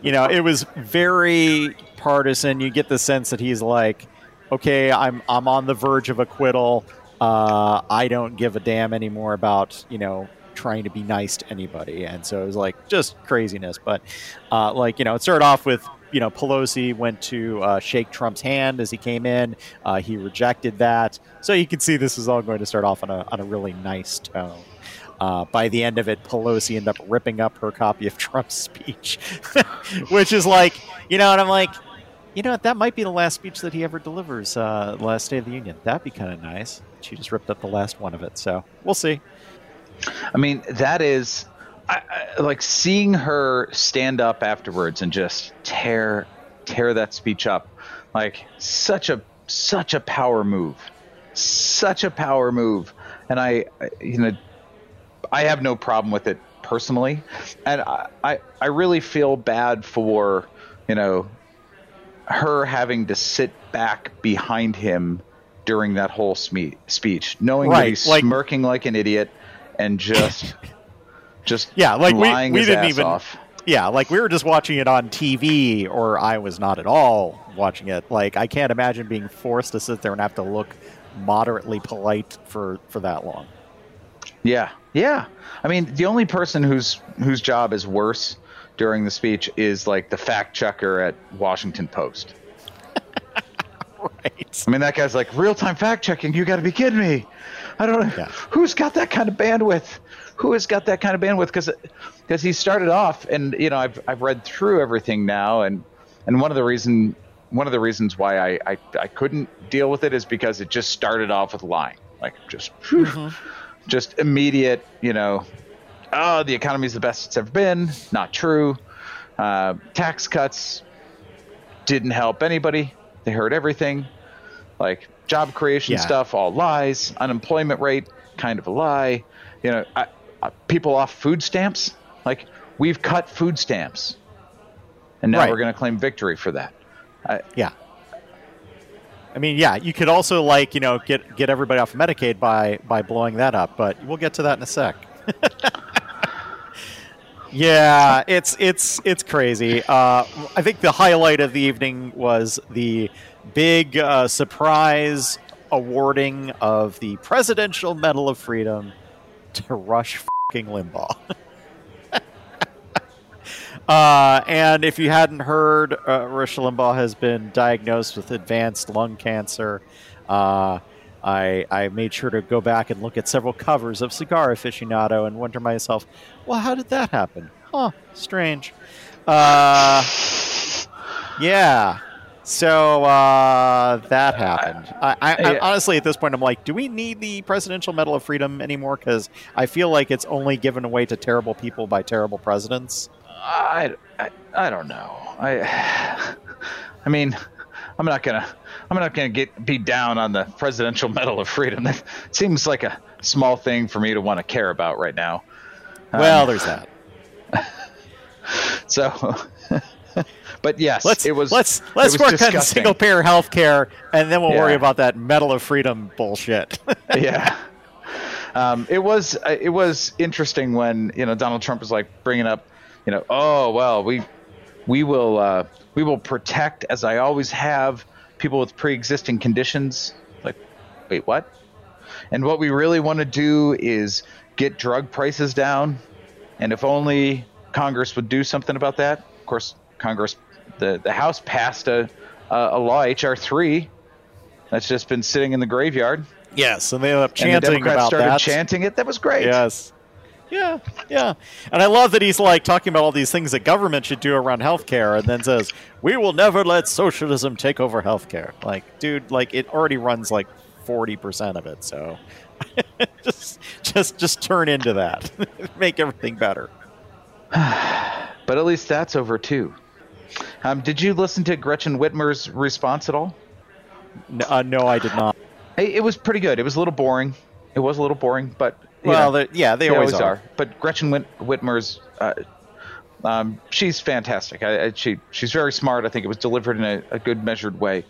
you know it was very partisan. You get the sense that he's like, okay, I'm I'm on the verge of acquittal. Uh, I don't give a damn anymore about, you know, trying to be nice to anybody. And so it was like just craziness. But uh, like, you know, it started off with, you know, Pelosi went to uh, shake Trump's hand as he came in. Uh, he rejected that. So you can see this is all going to start off on a, on a really nice tone. Uh, by the end of it, Pelosi ended up ripping up her copy of Trump's speech, which is like, you know, and I'm like, you know what, that might be the last speech that he ever delivers, uh, last State of the Union. That'd be kind of nice. She just ripped up the last one of it. So we'll see. I mean, that is I, I, like seeing her stand up afterwards and just tear tear that speech up, like such a such a power move, such a power move. And I, you know, I have no problem with it personally. And I, I, I really feel bad for, you know, her having to sit back behind him during that whole sme- speech, knowing right, that he's like, smirking like an idiot and just just yeah, like lying we, we his didn't ass even, off. Yeah, like we were just watching it on T V, or I was not at all watching it. Like I can't imagine being forced to sit there and have to look moderately polite for, for that long. Yeah, yeah. I mean, the only person whose whose job is worse during the speech is like the fact checker at Washington Post. Right. I mean, that guy's like, real time fact checking. You got to be kidding me. I don't know. Yeah. Who's got that kind of bandwidth? Who has got that kind of bandwidth? Because because he started off, and you know, I've I've read through everything now, and and one of the reason one of the reasons why I I, I couldn't deal with it is because it just started off with lying, like just mm-hmm. just immediate, you know. Oh, the economy is the best it's ever been. Not true. Uh, tax cuts didn't help anybody. They hurt everything. Like job creation yeah. stuff, all lies. Unemployment rate, kind of a lie. You know, I, I, people off food stamps. Like we've cut food stamps, and now right. we're going to claim victory for that. I, yeah. I mean, yeah. You could also like you know get get everybody off Medicaid by by blowing that up, but we'll get to that in a sec. Yeah, it's it's it's crazy. Uh, I think the highlight of the evening was the big uh, surprise awarding of the Presidential Medal of Freedom to Rush fucking Limbaugh. uh, and if you hadn't heard, uh, Rush Limbaugh has been diagnosed with advanced lung cancer. Uh, I, I made sure to go back and look at several covers of Cigar Aficionado and wonder myself, well, how did that happen? Huh, strange. Uh, yeah, so uh, that happened. I, I, I, honestly, at this point, I'm like, do we need the Presidential Medal of Freedom anymore? Because I feel like it's only given away to terrible people by terrible presidents. I, I, I don't know. I, I mean... I'm not gonna. I'm not gonna get be down on the Presidential Medal of Freedom. That seems like a small thing for me to want to care about right now. Well, um, there's that. So, but yes, let's, it was. Let's let's work on single payer health care, and then we'll yeah. worry about that Medal of Freedom bullshit. Yeah. Um, it was it was interesting when you know Donald Trump was like bringing up, you know, oh well we we will. Uh, We will protect, as I always have, people with pre-existing conditions. Like, wait, what? And what we really want to do is get drug prices down. And if only Congress would do something about that. Of course, Congress, the, the House passed a, a law, H R three, that's just been sitting in the graveyard. Yes, and they ended up chanting about that. And the Democrats started that. chanting it. That was great. Yes. Yeah, yeah. And I love that he's like talking about all these things that government should do around healthcare and then says, we will never let socialism take over healthcare. Like, dude, like it already runs like forty percent of it. So just just just turn into that. Make everything better. But at least that's over too. Um, did you listen to Gretchen Whitmer's response at all? No, uh, no, I did not. It, it was pretty good. It was a little boring. It was a little boring, but... You well, know, yeah, they, they always, always are. are. But Gretchen Whit- Whitmer's, uh, um, she's fantastic. I, I, she she's very smart. I think it was delivered in a, a good, measured way.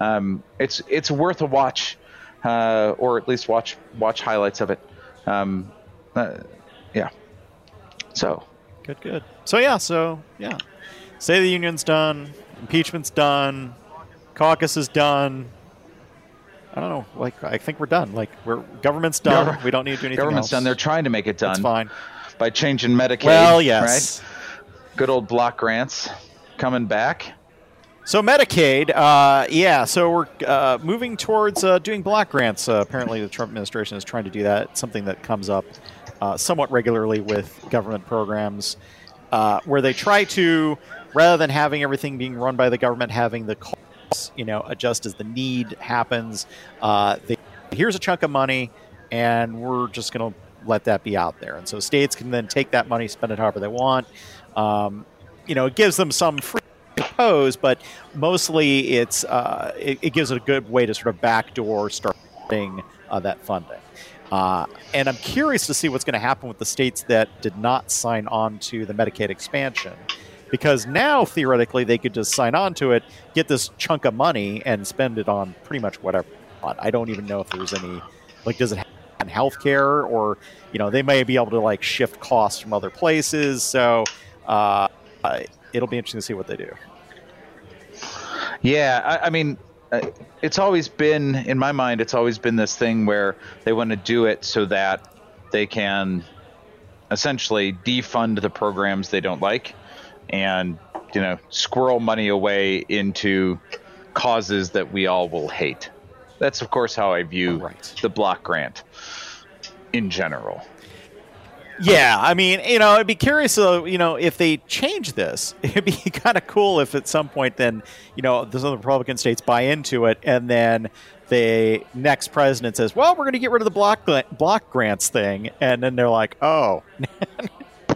Um, it's it's worth a watch, uh, or at least watch watch highlights of it. Um, uh, yeah. So good, good. So yeah, so yeah. State of the Union's done. Impeachment's done. Caucus is done. I don't know, like, I think we're done. Like, we're government's done. Government, we don't need to do anything government's else. Government's done. They're trying to make it done. That's fine. By changing Medicaid. Well, yes. Right? Good old block grants coming back. So Medicaid, uh, yeah, so we're uh, moving towards uh, doing block grants. Uh, apparently the Trump administration is trying to do that. It's something that comes up uh, somewhat regularly with government programs uh, where they try to, rather than having everything being run by the government, having the costs, you know, adjust as the need happens. Uh, they, here's a chunk of money, and we're just going to let that be out there. And so states can then take that money, spend it however they want. Um, you know, it gives them some free. Pose, but mostly it's uh, it, it gives it a good way to sort of backdoor starting uh, that funding. Uh, and I'm curious to see what's going to happen with the states that did not sign on to the Medicaid expansion, because now theoretically they could just sign on to it, get this chunk of money, and spend it on pretty much whatever. I don't even know if there's any, like, does it happen in healthcare, or, you know, they may be able to like shift costs from other places. So uh, it'll be interesting to see what they do. Yeah, I, I mean, it's always been, in my mind, it's always been this thing where they want to do it so that they can essentially defund the programs they don't like and, you know, squirrel money away into causes that we all will hate. That's, of course, how I view right. the block grant in general. Yeah, I mean, you know, I'd be curious, uh, you know, if they change this, it'd be kind of cool if at some point then, you know, the Republican states buy into it, and then the next president says, well, we're going to get rid of the block block grants thing. And then they're like, oh,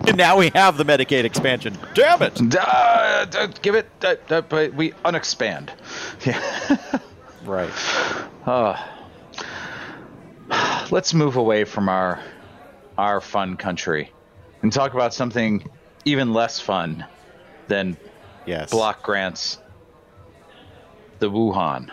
and now we have the Medicaid expansion. Damn it. Uh, give it, uh, uh, we unexpand. Yeah. Right. Uh, let's move away from our... our fun country and talk about something even less fun than yes. block grants, the Wuhan.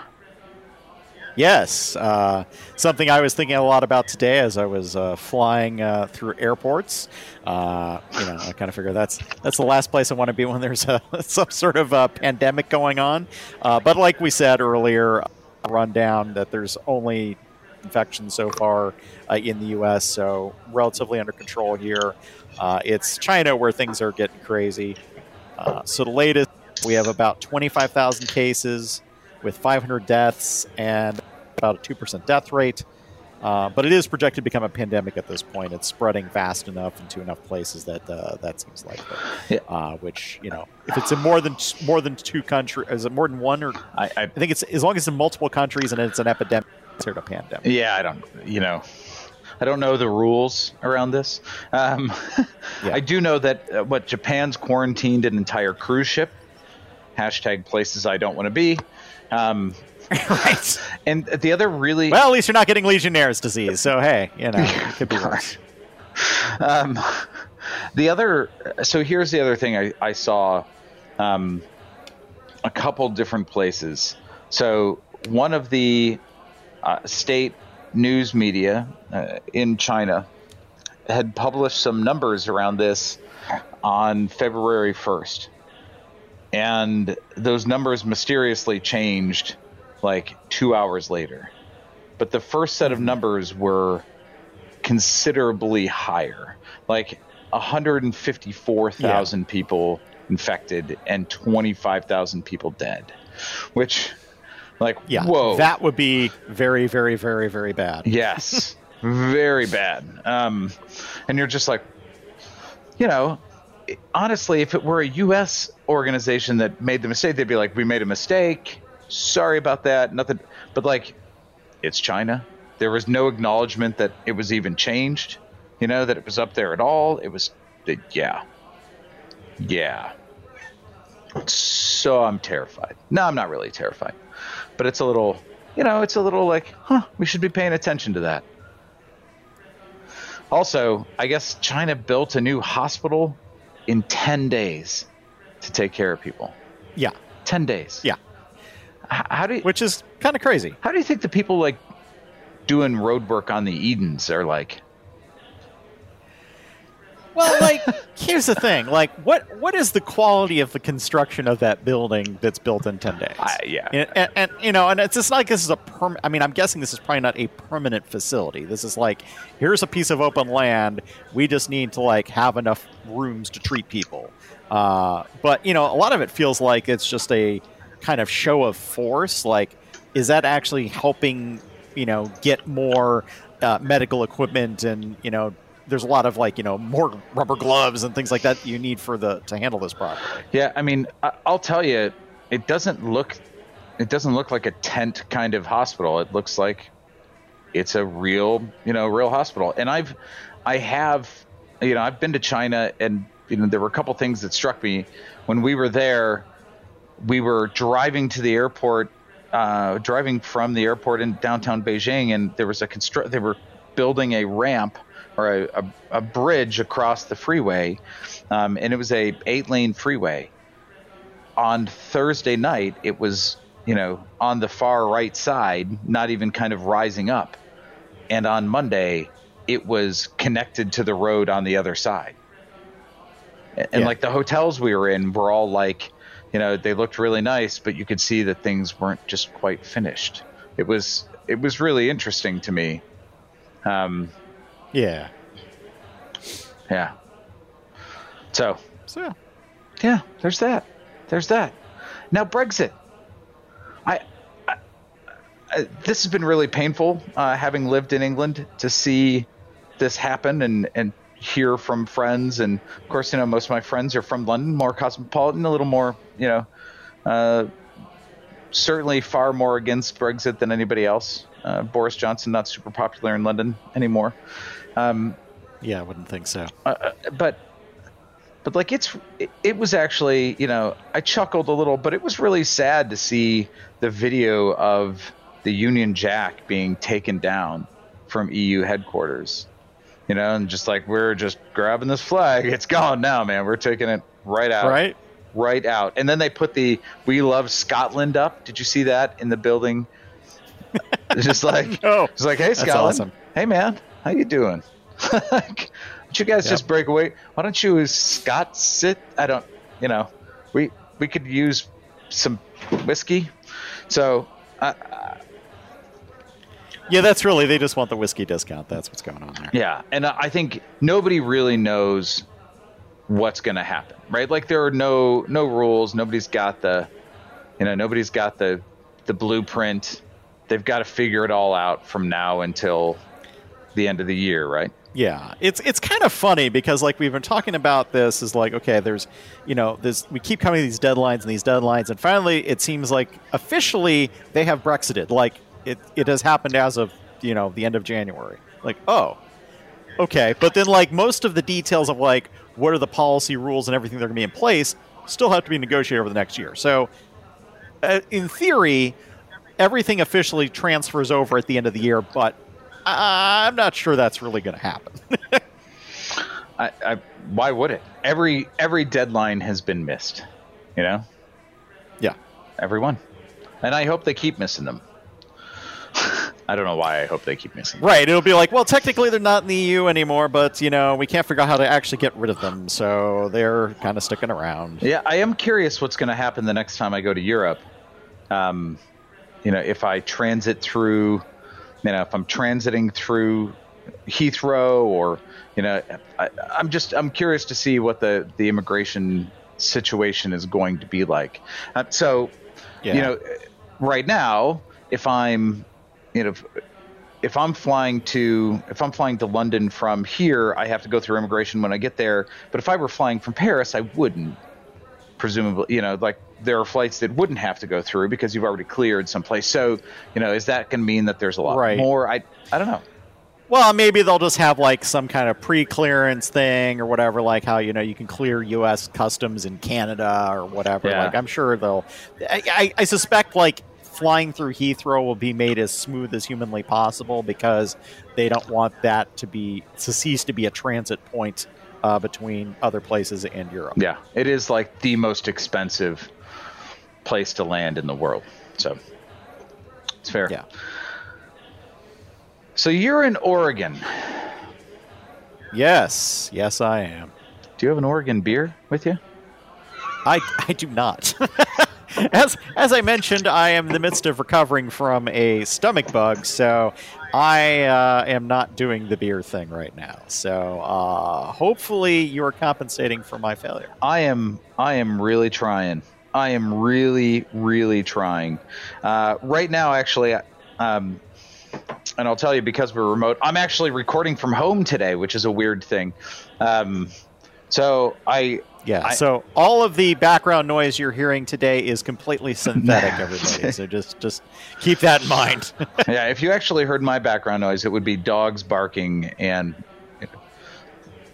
Yes. Uh, something I was thinking a lot about today as I was uh, flying uh, through airports. Uh, you know, I kind of figure that's that's the last place I want to be when there's a, some sort of a pandemic going on. Uh, but like we said earlier, I'll run down that there's only infections so far uh, in the U S, so relatively under control here. Uh, it's China where things are getting crazy. Uh, so the latest, we have about twenty-five thousand cases with five hundred deaths and about a two percent death rate. Uh, but it is projected to become a pandemic at this point. It's spreading fast enough into enough places that uh, that seems likely. Yeah. Uh, which, you know, if it's in more than more than two countries, is it more than one? Or I, I, I think it's as long as it's in multiple countries and it's an epidemic. Sort of pandemic. Yeah, I don't, you know, I don't know the rules around this. Um, yeah. I do know that uh, what Japan's quarantined an entire cruise ship. Hashtag places I don't want to be. Um, right. And the other really well, at least you're not getting Legionnaire's disease. So hey, you know, it could be worse. Um, the other, so here's the other thing I, I saw um, a couple different places. So one of the Uh, state news media uh, in China had published some numbers around this on February first. And those numbers mysteriously changed like two hours later. But the first set of numbers were considerably higher, like one hundred fifty-four thousand yeah. people infected and twenty-five thousand people dead, which... Like, yeah, whoa. That would be very, very, very, very bad. Yes, very bad. Um, and you're just like, you know, honestly, if it were a U S organization that made the mistake, they'd be like, we made a mistake. Sorry about that. Nothing. But like, it's China. There was no acknowledgement that it was even changed, you know, that it was up there at all. It was, it, yeah. Yeah. So I'm terrified. No, I'm not really terrified. But it's a little, you know, it's a little like, huh, we should be paying attention to that. Also, I guess China built a new hospital in ten days to take care of people. Yeah. ten days. Yeah. How do you, which is kind of crazy. How do you think the people like doing road work on the Edens are like? Well, like, here's the thing. Like, what, what is the quality of the construction of that building that's built in ten days? Uh, yeah. And, and, and, you know, and it's just like this is a perm. I mean, I'm guessing this is probably not a permanent facility. This is like, here's a piece of open land. We just need to, like, have enough rooms to treat people. Uh, but, you know, a lot of it feels like it's just a kind of show of force. Like, is that actually helping, you know, get more uh, medical equipment and, you know, there's a lot of, like, you know, more rubber gloves and things like that you need for the to handle this properly. Yeah, I mean, I'll tell you, it doesn't look it doesn't look like a tent kind of hospital. It looks like it's a real, you know, real hospital. And I've I have, you know, I've been to China, and, you know, there were a couple things that struck me when we were there. We were driving to the airport, uh, driving from the airport in downtown Beijing, and there was a construct. They were building a ramp, or a, a, a bridge across the freeway, um, and it was a eight-lane freeway. On Thursday night, it was, you know, on the far right side, not even kind of rising up. And on Monday, it was connected to the road on the other side. And, yeah. and like the hotels we were in were all like, you know, they looked really nice, but you could see that things weren't just quite finished. It was it was really interesting to me. Um, Yeah. Yeah. So. So. Yeah. yeah. There's that. There's that. Now Brexit. I. I, I this has been really painful, uh, having lived in England, to see this happen and and hear from friends. And of course, you know, most of my friends are from London, more cosmopolitan, a little more, you know, uh, certainly far more against Brexit than anybody else. Uh, Boris Johnson not super popular in London anymore. Um, yeah, I wouldn't think so. Uh, but, but like it's, it, it was actually, you know, I chuckled a little, but it was really sad to see the video of the Union Jack being taken down from E U headquarters, you know, and just like, we're just grabbing this flag. It's gone now, man. We're taking it right out, right, right out. And then they put the, "We Love Scotland" up. Did you see that in the building? It's just like, no. It's like, hey, Scotland, awesome. Hey, man, how you doing? Like, don't you guys yep. just break away? Why don't you Scott sit? I don't, you know, we we could use some whiskey. So, uh, yeah, that's really, they just want the whiskey discount. That's what's going on there. Yeah, and I think nobody really knows what's going to happen, right? Like there are no no rules. Nobody's got the, you know, nobody's got the the blueprint. They've got to figure it all out from now until the end of the year, right? Yeah, it's it's kind of funny because like we've been talking about this is like, okay, there's, you know, there's we keep coming to these deadlines and these deadlines, and finally it seems like officially they have Brexited. Like it it has happened as of, you know, the end of January. Like, oh, okay, but then like most of the details of like what are the policy rules and everything that are going to be in place still have to be negotiated over the next year. So uh, in theory, everything officially transfers over at the end of the year, but I'm not sure that's really going to happen. I, I, why would it? Every every deadline has been missed, you know? Yeah. Everyone. And I hope they keep missing them. I don't know why I hope they keep missing them. Right. It'll be like, well, technically they're not in the E U anymore, but, you know, we can't figure out how to actually get rid of them, so they're kind of sticking around. Yeah, I am curious what's going to happen the next time I go to Europe. Um... You know, if I transit through, you know, if I'm transiting through Heathrow, or, you know, I, I'm just I'm curious to see what the, the immigration situation is going to be like. Uh, so, yeah. you know, right now, if I'm, you know, if, if I'm flying to if I'm flying to London from here, I have to go through immigration when I get there. But if I were flying from Paris, I wouldn't. Presumably, you know, like there are flights that wouldn't have to go through because you've already cleared someplace. So, you know, is that going to mean that there's a lot right. more? I I don't know. Well, maybe they'll just have like some kind of pre-clearance thing or whatever, like how, you know, you can clear U S customs in Canada or whatever. Yeah. Like I'm sure they'll I, I, I suspect like flying through Heathrow will be made as smooth as humanly possible because they don't want that to be to cease to be a transit point. Uh, between other places and Europe. Yeah, it is like the most expensive place to land in the world. So it's fair. Yeah. So you're in Oregon. Yes. Yes, I am. Do you have an Oregon beer with you? I, I do not. As as I mentioned, I am in the midst of recovering from a stomach bug, so I uh, am not doing the beer thing right now. So uh, hopefully you are compensating for my failure. I am. I am really trying. I am really, really trying. Uh, right now, actually, um, and I'll tell you because we're remote, I'm actually recording from home today, which is a weird thing. Um, so I... Yeah, I, so all of the background noise you're hearing today is completely synthetic, everybody. So just just keep that in mind. Yeah, if you actually heard my background noise, it would be dogs barking and you know,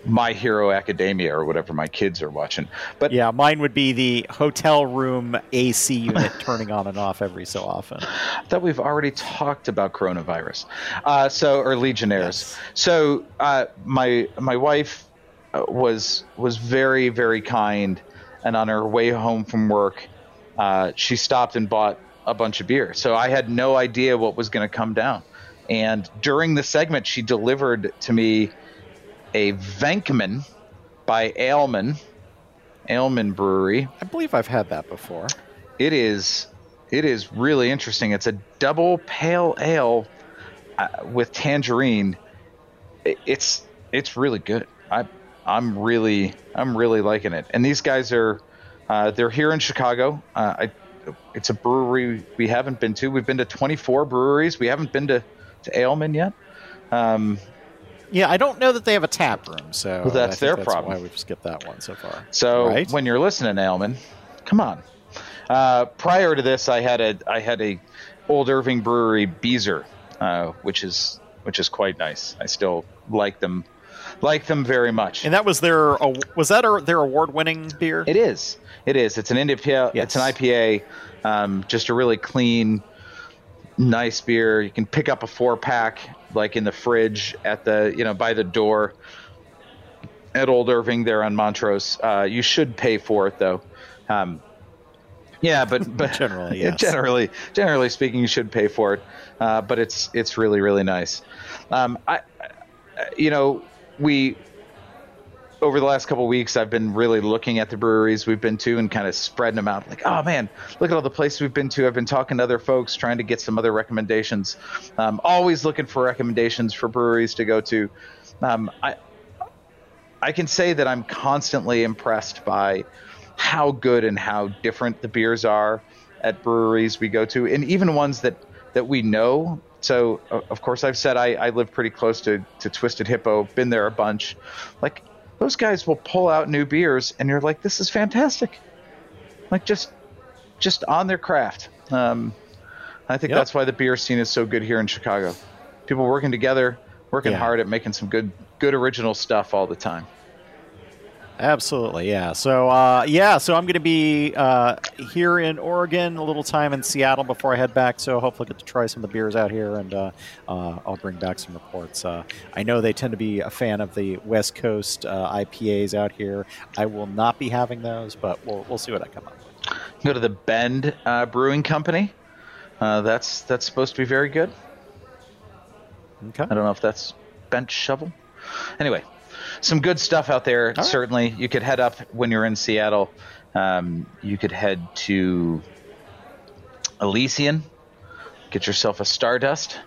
My Hero Academia or whatever my kids are watching. But yeah, mine would be the hotel room A C unit turning on and off every so often. I thought we've already talked about coronavirus, uh, so or Legionnaires. Yes. So uh, my my wife was was very, very kind, and on her way home from work, uh, she stopped and bought a bunch of beer. So I had no idea what was going to come down. And during the segment, she delivered to me a Venkman by Ailman, Ailman Brewery. I believe I've had that before. It is, it is really interesting. It's a double pale ale uh, with tangerine. It, it's it's really good. I I'm really, I'm really liking it. And these guys are, uh, they're here in Chicago. Uh, I, it's a brewery we haven't been to. We've been to twenty-four breweries. We haven't been to, to Ailman yet. Um, yeah, I don't know that they have a tap room. So well, that's their that's problem. Why we've skipped that one so far. So right? When you're listening, Ailman, come on. Uh, prior to this, I had a, I had a Old Irving brewery Beezer, uh, which is, which is quite nice. I still like them. Like them very much. And that was their was that a, their award-winning beer? It is. It is. It's an I P A. Yes. It's an I P A. Um, just a really clean, nice beer. You can pick up a four-pack like in the fridge at the you know by the door at Old Irving there on Montrose. Uh, you should pay for it though. Um, yeah, but but generally, yes. generally, generally speaking, you should pay for it. Uh, but it's it's really really nice. Um, I, you know. We, over the last couple of weeks, I've been really looking at the breweries we've been to and kind of spreading them out. Like, oh, man, look at all the places we've been to. I've been talking to other folks, trying to get some other recommendations. Um, always looking for recommendations for breweries to go to. Um, I, I can say that I'm constantly impressed by how good and how different the beers are at breweries we go to, and even ones that, that we know. So, of course, I've said I, I live pretty close to, to Twisted Hippo, been there a bunch. Like, those guys will pull out new beers, and you're like, this is fantastic. Like, just just on their craft. Um, I think yep. that's why the beer scene is so good here in Chicago. People working together, working yeah. hard at making some good, good original stuff all the time. Absolutely, yeah. So, uh, yeah, so I'm going to be uh, here in Oregon, a little time in Seattle before I head back, so hopefully I get to try some of the beers out here, and uh, uh, I'll bring back some reports. Uh, I know they tend to be a fan of the West Coast uh, I P As out here. I will not be having those, but we'll we'll see what I come up with. Go to the Bend uh, Brewing Company. Uh, that's that's supposed to be very good. Okay. I don't know if that's bench shovel. Anyway. Some good stuff out there, right. Certainly. You could head up when you're in Seattle. Um, you could head to Elysian. Get yourself a Stardust.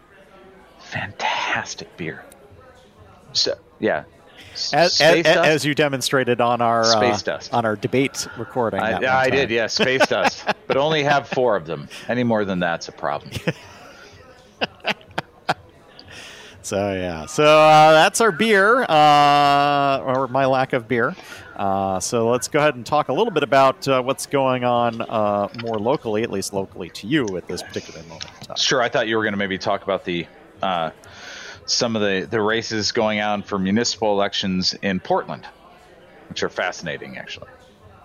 Fantastic beer. So, yeah. As, as, as you demonstrated on our space uh, dust. on our debate recording. I, I did, yeah. Space dust. But only have four of them. Any more than that's a problem. So, yeah. So, uh, that's our beer, uh, or my lack of beer. Uh, so, let's go ahead and talk a little bit about uh, what's going on uh, more locally, at least locally to you at this particular moment. Sure. I thought you were going to maybe talk about the uh, some of the, the races going on for municipal elections in Portland, which are fascinating, actually.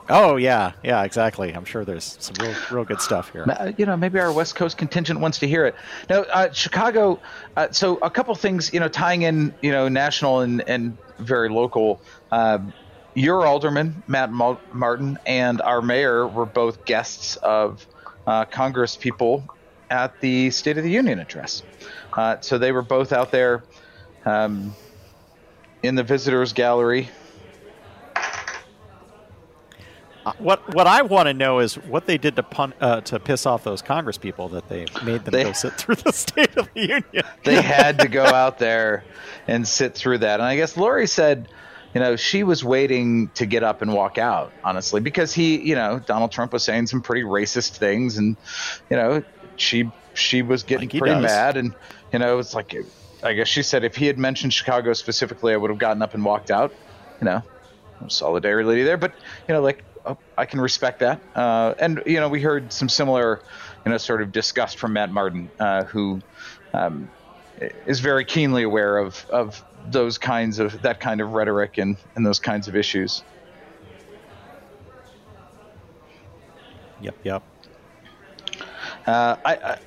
Oh, yeah. Yeah, exactly. I'm sure there's some real, real good stuff here. You know, maybe our West Coast contingent wants to hear it. Now, uh, Chicago, uh, so a couple things, you know, tying in, you know, national and, and very local. Uh, your alderman, Matt Martin, and our mayor were both guests of uh, Congress people at the State of the Union address. Uh, so they were both out there um, in the visitors gallery. What what I want to know is what they did to pun, uh, to piss off those Congress people that they made them they, go sit through the State of the Union. They had to go out there and sit through that. And I guess Lori said, you know, she was waiting to get up and walk out, honestly, because he, you know, Donald Trump was saying some pretty racist things, and you know, she she was getting like pretty mad, and you know, it's like, I guess she said if he had mentioned Chicago specifically, I would have gotten up and walked out. You know, solidarity there, but you know, like. I can respect that. Uh, and, you know, we heard some similar, you know, sort of disgust from Matt Martin, uh, who um, is very keenly aware of, of those kinds of that kind of rhetoric and, and those kinds of issues. Yep. Yep. Uh, I, I,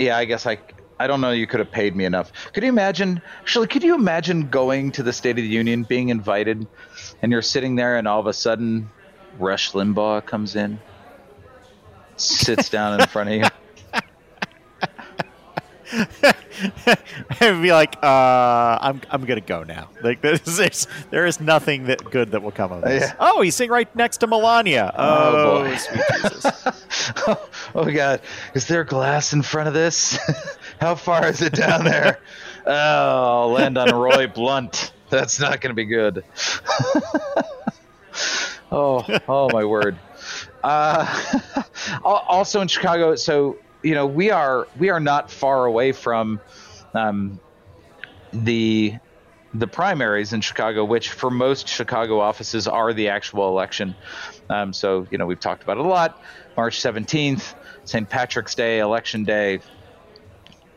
yeah, I guess I, I don't know. You could have paid me enough. Could you imagine? Actually, could you imagine going to the State of the Union, being invited, and you're sitting there and all of a sudden Rush Limbaugh comes in, sits down in front of you. I'd be like, uh, I'm I'm gonna go now. Like there's there is nothing that good that will come of this. Yeah. Oh, he's sitting right next to Melania. Oh, oh boy. Sweet Jesus. oh, oh God, is there glass in front of this? How far is it down there? Oh, I'll land on Roy Blunt. That's not gonna be good. Oh, oh my word! Uh, also in Chicago, so you know we are we are not far away from um, the the primaries in Chicago, which for most Chicago offices are the actual election. Um, so you know we've talked about it a lot. March seventeenth, Saint Patrick's Day, Election Day.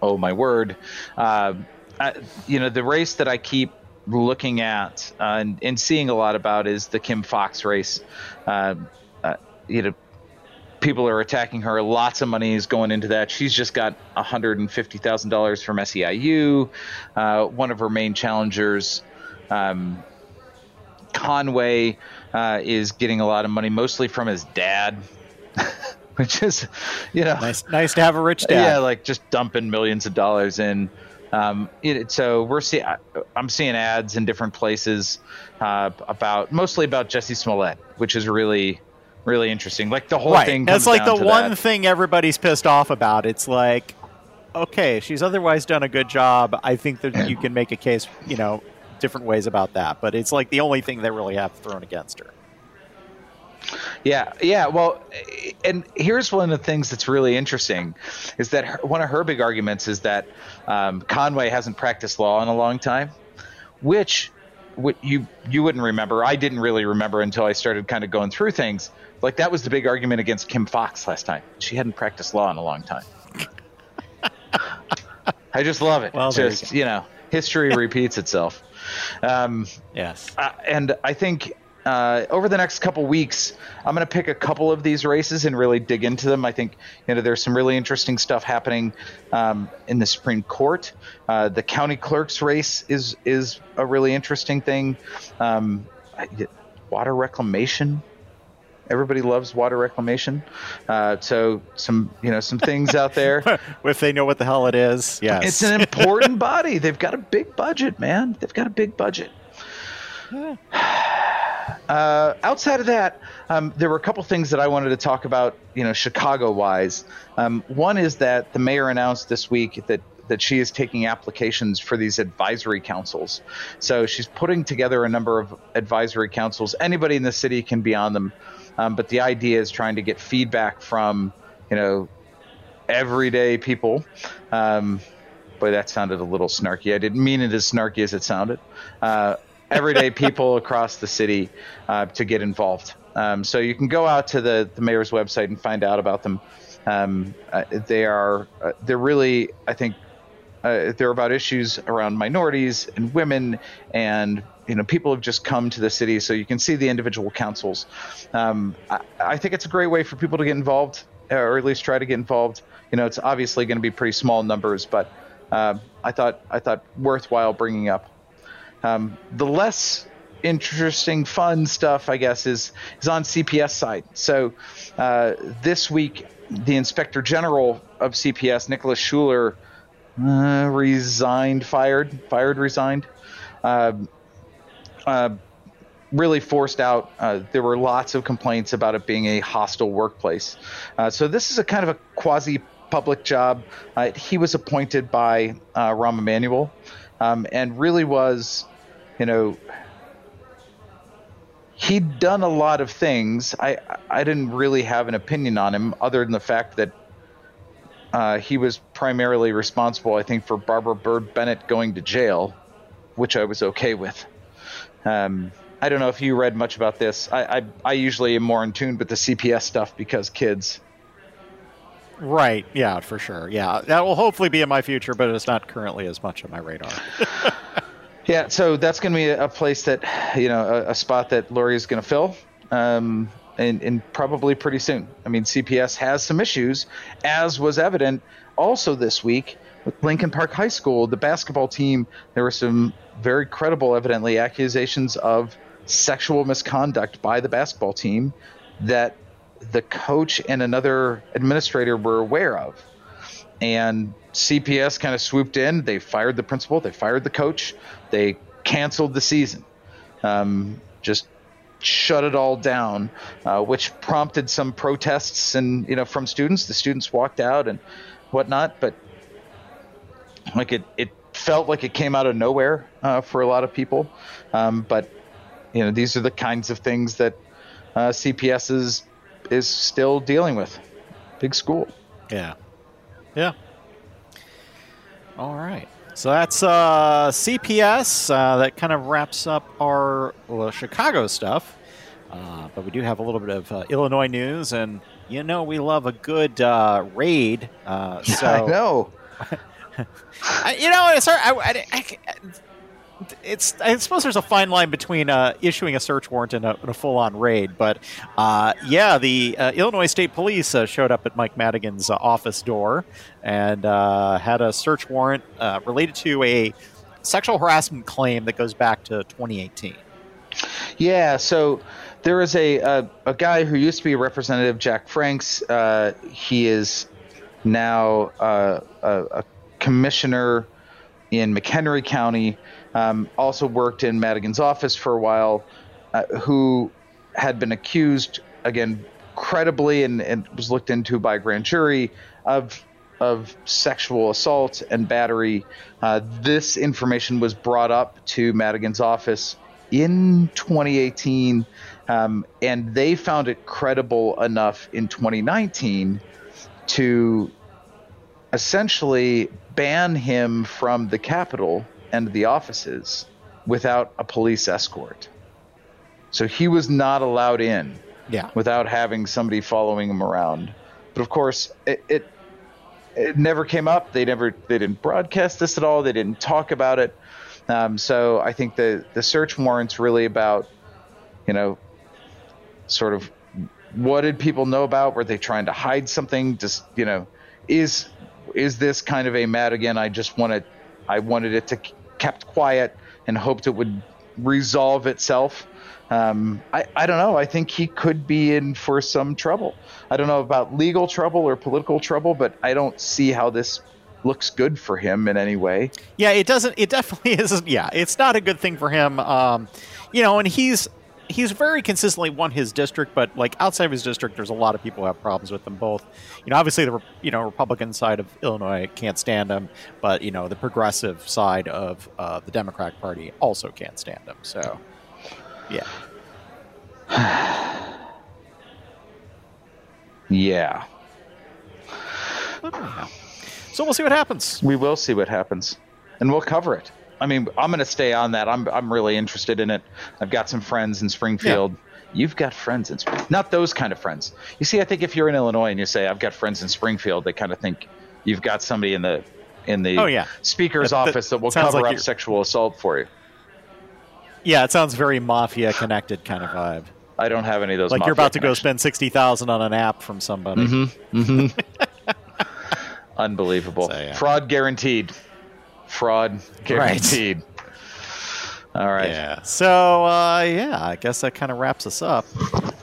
Oh my word! Uh, I, you know the race that I keep looking at uh, and, and seeing a lot about is the Kim Fox race. Uh, uh, you know, people are attacking her. Lots of money is going into that. She's just got one hundred fifty thousand dollars from S E I U. Uh, one of her main challengers, um, Conway, uh, is getting a lot of money, mostly from his dad, which is, you know, nice, nice to have a rich dad. Yeah, like just dumping millions of dollars in. Um, it, so we're see, I, I'm seeing ads in different places uh, about mostly about Jesse Smollett, which is really, really interesting. Like the whole right. thing. That's like the one that. thing everybody's pissed off about. It's like, okay, she's otherwise done a good job. I think that you can make a case, you know, different ways about that. But it's like the only thing they really have thrown against her. Yeah, yeah. Well, and here's one of the things that's really interesting is that her, one of her big arguments is that um, Conway hasn't practiced law in a long time, which what you you wouldn't remember. I didn't really remember until I started kind of going through things. Like that was the big argument against Kim Fox last time. She hadn't practiced law in a long time. I just love it. Well, just, you, you know, history repeats itself. Um, yes. Uh, and I think – Uh, over the next couple weeks, I'm going to pick a couple of these races and really dig into them. I think you know there's some really interesting stuff happening um, in the Supreme Court. Uh, the county clerk's race is is a really interesting thing. Um, water reclamation. Everybody loves water reclamation. Uh, so some you know some things out there. If they know what the hell it is, yes. It's an important body. They've got a big budget, man. They've got a big budget. Yeah. Uh, outside of that, um, there were a couple things that I wanted to talk about, you know, Chicago-wise. Um, one is that the mayor announced this week that, that she is taking applications for these advisory councils. So she's putting together a number of advisory councils. Anybody in the city can be on them. Um, but the idea is trying to get feedback from, you know, everyday people. Um, boy, that sounded a little snarky. I didn't mean it as snarky as it sounded. Uh, everyday people across the city uh, to get involved. Um, so you can go out to the, the mayor's website and find out about them. Um, uh, they are uh, they're really, I think, uh, they're about issues around minorities and women, and you know people have just come to the city, so you can see the individual councils. Um, I, I think it's a great way for people to get involved, or at least try to get involved. You know, it's obviously going to be pretty small numbers, but uh, I thought I thought worthwhile bringing up. Um, the less interesting, fun stuff, I guess, is, is on C P S side. So uh, this week, the Inspector General of C P S, Nicholas Schuler, uh, resigned, fired, fired, resigned, uh, uh, really forced out. Uh, there were lots of complaints about it being a hostile workplace. Uh, so this is a kind of a quasi-public job. Uh, he was appointed by uh, Rahm Emanuel, um, and really was, you know, he'd done a lot of things. I I didn't really have an opinion on him other than the fact that uh, he was primarily responsible, I think, for Barbara Bird Bennett going to jail, which I was okay with. Um, I don't know if you read much about this. I, I, I usually am more in tune with the C P S stuff because kids. Right. Yeah, for sure. Yeah. That will hopefully be in my future, but it's not currently as much on my radar. Yeah. So that's going to be a place that, you know, a, a spot that Lori is going to fill, um, and, and probably pretty soon. I mean, C P S has some issues, as was evident also this week. With Lincoln Park High School, the basketball team, there were some very credible, evidently, accusations of sexual misconduct by the basketball team that the coach and another administrator were aware of. And C P S kind of swooped in. They fired the principal. They fired the coach. They canceled the season, um, just shut it all down, uh, which prompted some protests and, you know, from students. The students walked out and whatnot, but Like it, it felt like it came out of nowhere uh, for a lot of people. Um, but, you know, these are the kinds of things that uh, C P S is, is still dealing with. Big school. Yeah. Yeah. All right. So that's uh, C P S. Uh, that kind of wraps up our well, Chicago stuff. Uh, but we do have a little bit of uh, Illinois news. And, you know, we love a good uh, raid. Uh, so I know. I, you know, it's, I, I, I, it's. I suppose there's a fine line between uh, issuing a search warrant and a, a full-on raid, but uh, yeah, the uh, Illinois State Police uh, showed up at Mike Madigan's uh, office door and uh, had a search warrant uh, related to a sexual harassment claim that goes back to twenty eighteen. Yeah, so there is a a, a guy who used to be a representative, Jack Franks. Uh, he is now uh, a, a commissioner in McHenry County, um, also worked in Madigan's office for a while, uh, who had been accused, again, credibly, and, and was looked into by a grand jury of of sexual assault and battery. Uh, this information was brought up to Madigan's office in twenty eighteen, um, and they found it credible enough in twenty nineteen to essentially ban him from the Capitol and the offices without a police escort. So he was not allowed in yeah. without having somebody following him around. But of course, it, it it never came up. They never they didn't broadcast this at all. They didn't talk about it. Um, so I think the the search warrant's really about, you know, sort of what did people know about? Were they trying to hide something? Just, you know, is is this kind of a Madigan, I just wanted, I wanted it to kept quiet and hoped it would resolve itself. Um, I, I don't know. I think he could be in for some trouble. I don't know about legal trouble or political trouble, but I don't see how this looks good for him in any way. Yeah, it doesn't, it definitely isn't. Yeah, it's not a good thing for him. Um, you know, and he's, He's very consistently won his district, but like outside of his district, there's a lot of people who have problems with them both. You know, obviously the you know Republican side of Illinois can't stand him, but you know the progressive side of uh, the Democratic Party also can't stand him. So, yeah, yeah. So we'll see what happens. We will see what happens, and we'll cover it. I mean, I'm going to stay on that. I'm I'm really interested in it. I've got some friends in Springfield. Yeah. You've got friends in Springfield. Not those kind of friends. You see, I think if you're in Illinois and you say, I've got friends in Springfield, they kind of think you've got somebody in the in the oh, yeah. speaker's that, office that, that will cover like up sexual assault for you. Yeah, it sounds very mafia-connected kind of vibe. I don't have any of those. Like you're about to go spend sixty thousand dollars on an app from somebody. Mm-hmm. Mm-hmm. Unbelievable. So, yeah. Fraud guaranteed. Fraud guaranteed. Right. All right. Yeah. So, uh, yeah, I guess that kind of wraps us up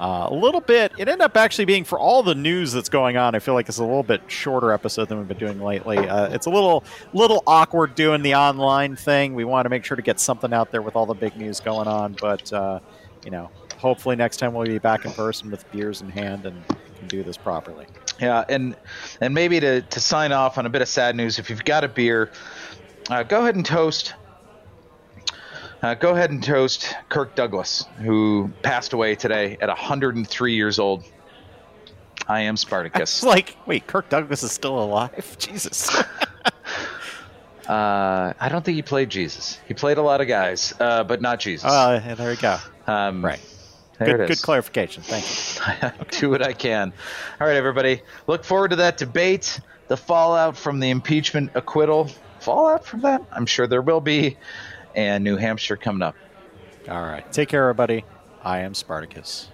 uh, a little bit. It ended up actually being, for all the news that's going on, I feel like it's a little bit shorter episode than we've been doing lately. Uh, it's a little little awkward doing the online thing. We want to make sure to get something out there with all the big news going on. But, uh, you know, hopefully next time we'll be back in person with beers in hand and can do this properly. Yeah, and and maybe to, to sign off on a bit of sad news, if you've got a beer, uh, go ahead and toast. Uh, go ahead and toast Kirk Douglas, who passed away today at one hundred three years old. I am Spartacus. I like, wait, Kirk Douglas is still alive? Jesus. Uh, I don't think he played Jesus. He played a lot of guys, uh, but not Jesus. Oh, uh, there we go. Um, right. There good, it is. Good clarification. Thank you. I do what I can. All right, everybody. Look forward to that debate, the fallout from the impeachment acquittal. Fallout from that? I'm sure there will be. And New Hampshire coming up. All right. Take care, everybody. I am Spartacus.